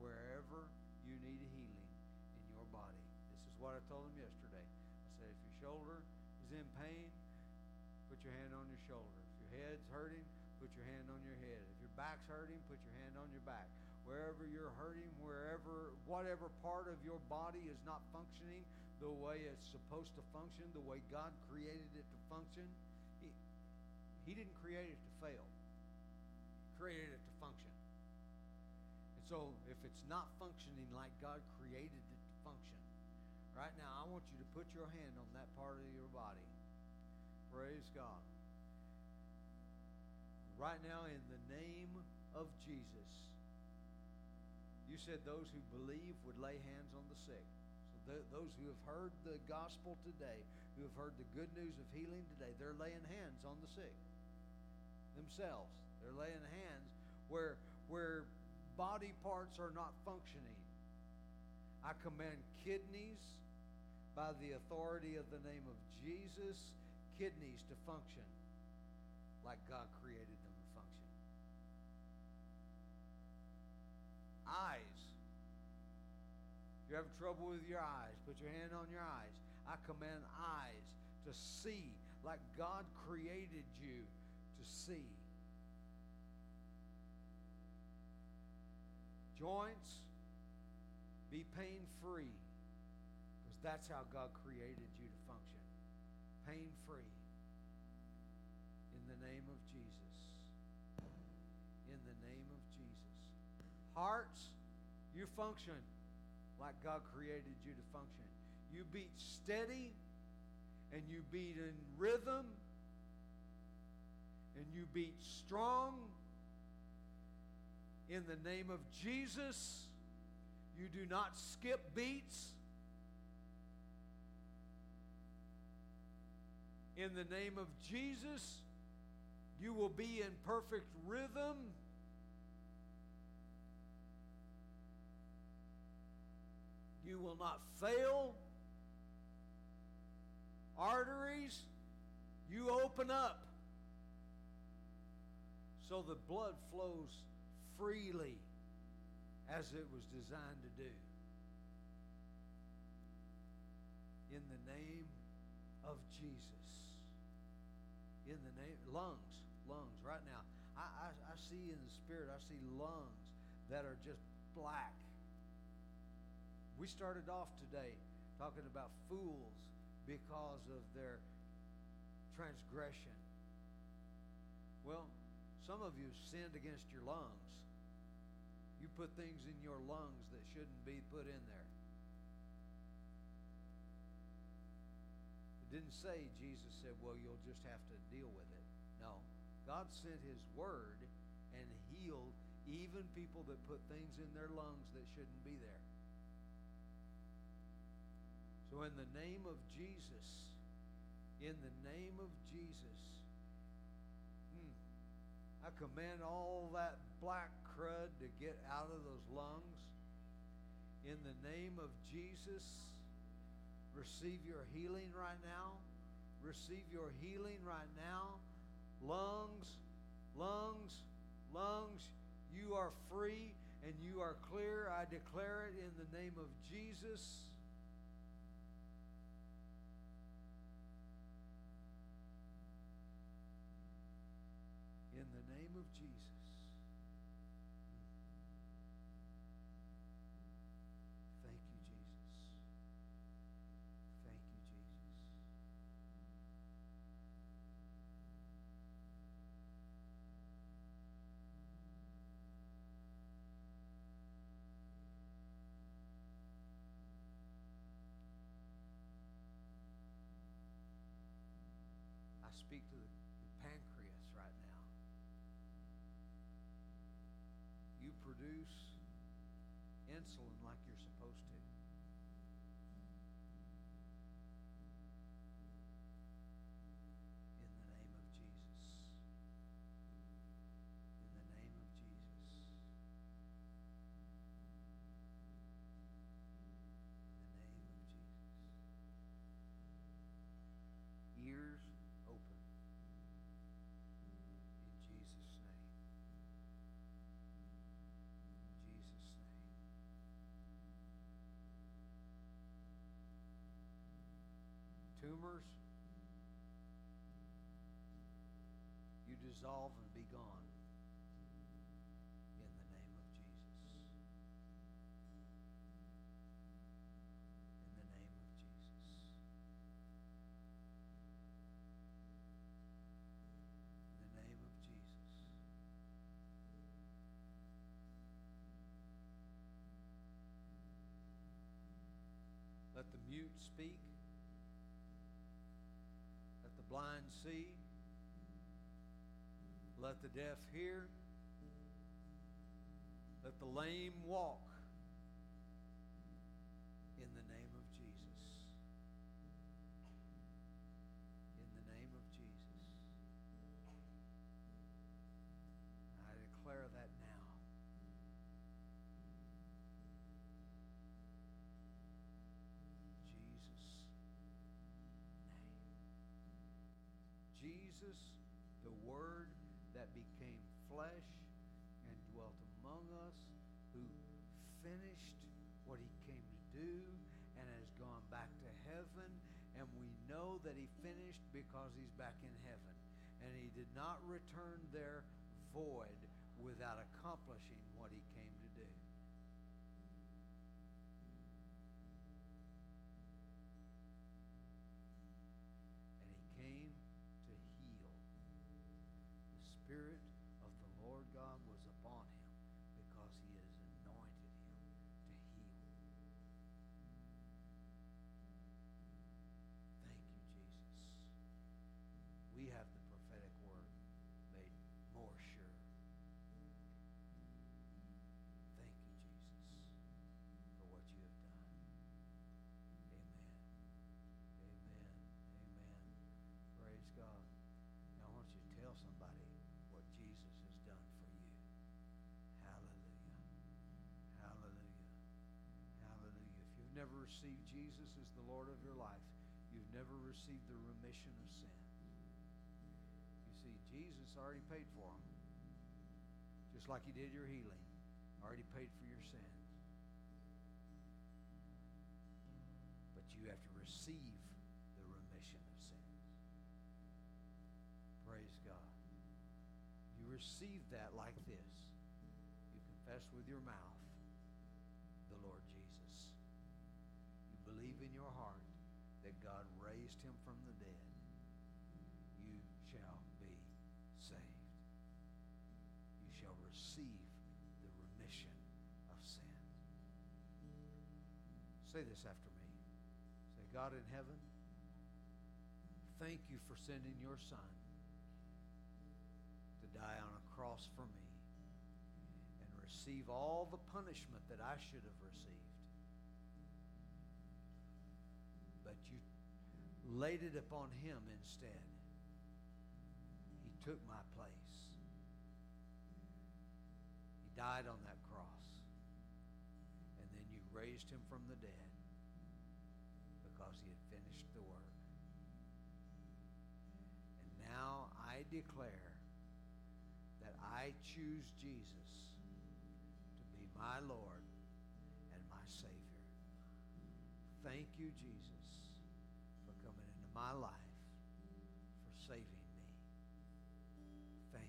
wherever you need a healing in your body. This is what I told them yesterday. I said, if your shoulder is in pain, put your hand on your shoulder. If your head's hurting, put your hand on your head. If your back's hurting, put your hand on your back. Wherever you're hurting, whatever part of your body is not functioning the way it's supposed to function, the way God created it to function. He didn't create it to fail. He created it to function. And so if it's not functioning like God created it to function, right now I want you to put your hand on that part of your body. Praise God. Right now, in the name of Jesus, you said those who believe would lay hands on the sick. So those who have heard the gospel today, who have heard the good news of healing today, they're laying hands on the sick themselves. They're laying hands where body parts are not functioning. I command kidneys, by the authority of the name of Jesus, kidneys to function like God created them to function. Eyes. If you're having trouble with your eyes, put your hand on your eyes. I command eyes to see like God created you to see. Joints, be pain-free, because that's how God created you to function. Pain-free. In the name of Jesus. In the name of Jesus. Hearts, you function like God created you to function. You beat steady, and you beat in rhythm, and you beat strong. In the name of Jesus, you do not skip beats. In the name of Jesus, you will be in perfect rhythm. You will not fail. Arteries, you open up so the blood flows freely as it was designed to do. In the name of Jesus. In the name, lungs right now. I see in the spirit, I see lungs that are just black. We started off today talking about fools because of their transgression. Well, some of you sinned against your lungs. You put things in your lungs that shouldn't be put in there. It didn't say, Jesus said, well, you'll just have to deal with it. No. God sent His Word and healed even people that put things in their lungs that shouldn't be there. So in the name of Jesus, in the name of Jesus, I command all that black crud to get out of those lungs. In the name of Jesus, receive your healing right now. Receive your healing right now. Lungs, you are free and you are clear. I declare it in the name of Jesus. In the name of Jesus. Thank you, Jesus. Thank you, Jesus. I speak to the pancreas right now. You produce insulin like you're supposed to. In the name of Jesus. In the name of Jesus. In the name of Jesus. Ears open. In Jesus' name. Jesus' name. dissolve and be gone in the name of Jesus. In the name of Jesus. In the name of Jesus. Let the mute speak. Let the blind see. Let the deaf hear. Let the lame walk. In the name of Jesus. In the name of Jesus. I declare that now. Jesus, the Word that became flesh and dwelt among us, who finished what He came to do and has gone back to heaven. And we know that He finished because He's back in heaven. And He did not return there void without accomplishing what He came to do. And He came . The Spirit of the Lord God was upon Him because He has anointed Him to heal. Thank you, Jesus. We have the prophetic word made more sure. Thank you, Jesus, for what you have done. Amen. Amen. Amen. Praise God. Now I want you to tell somebody what Jesus has done for you. Hallelujah. Hallelujah. Hallelujah. If you've never received Jesus as the Lord of your life, you've never received the remission of sin. You see, Jesus already paid for them. Just like He did your healing. Already paid for your sins. But you have to receive the remission of sins. Praise God. You receive that like this. You confess with your mouth the Lord Jesus. You believe in your heart that God raised Him from the dead. You shall be saved. You shall receive the remission of sin. Say this after me. Say, God in heaven, thank you for sending your Son to die on a cross for me and receive all the punishment that I should have received. But you laid it upon Him instead. He took my place. He died on that cross. And then you raised Him from the dead because He had finished the work. And now I declare that I choose Jesus to be my Lord and my Savior. Thank you, Jesus, for coming into my life, for saving me. Thank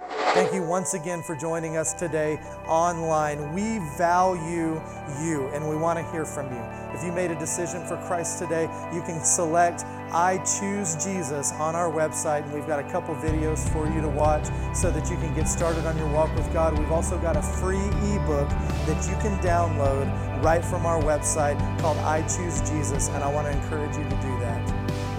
you. Amen. Thank you once again for joining us today online. We value you, and we want to hear from you. If you made a decision for Christ today, you can select I Choose Jesus on our website, and we've got a couple videos for you to watch so that you can get started on your walk with God. We've also got a free ebook that you can download right from our website called I Choose Jesus, and I want to encourage you to do that.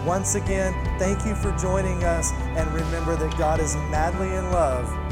Once again, thank you for joining us, and remember that God is madly in love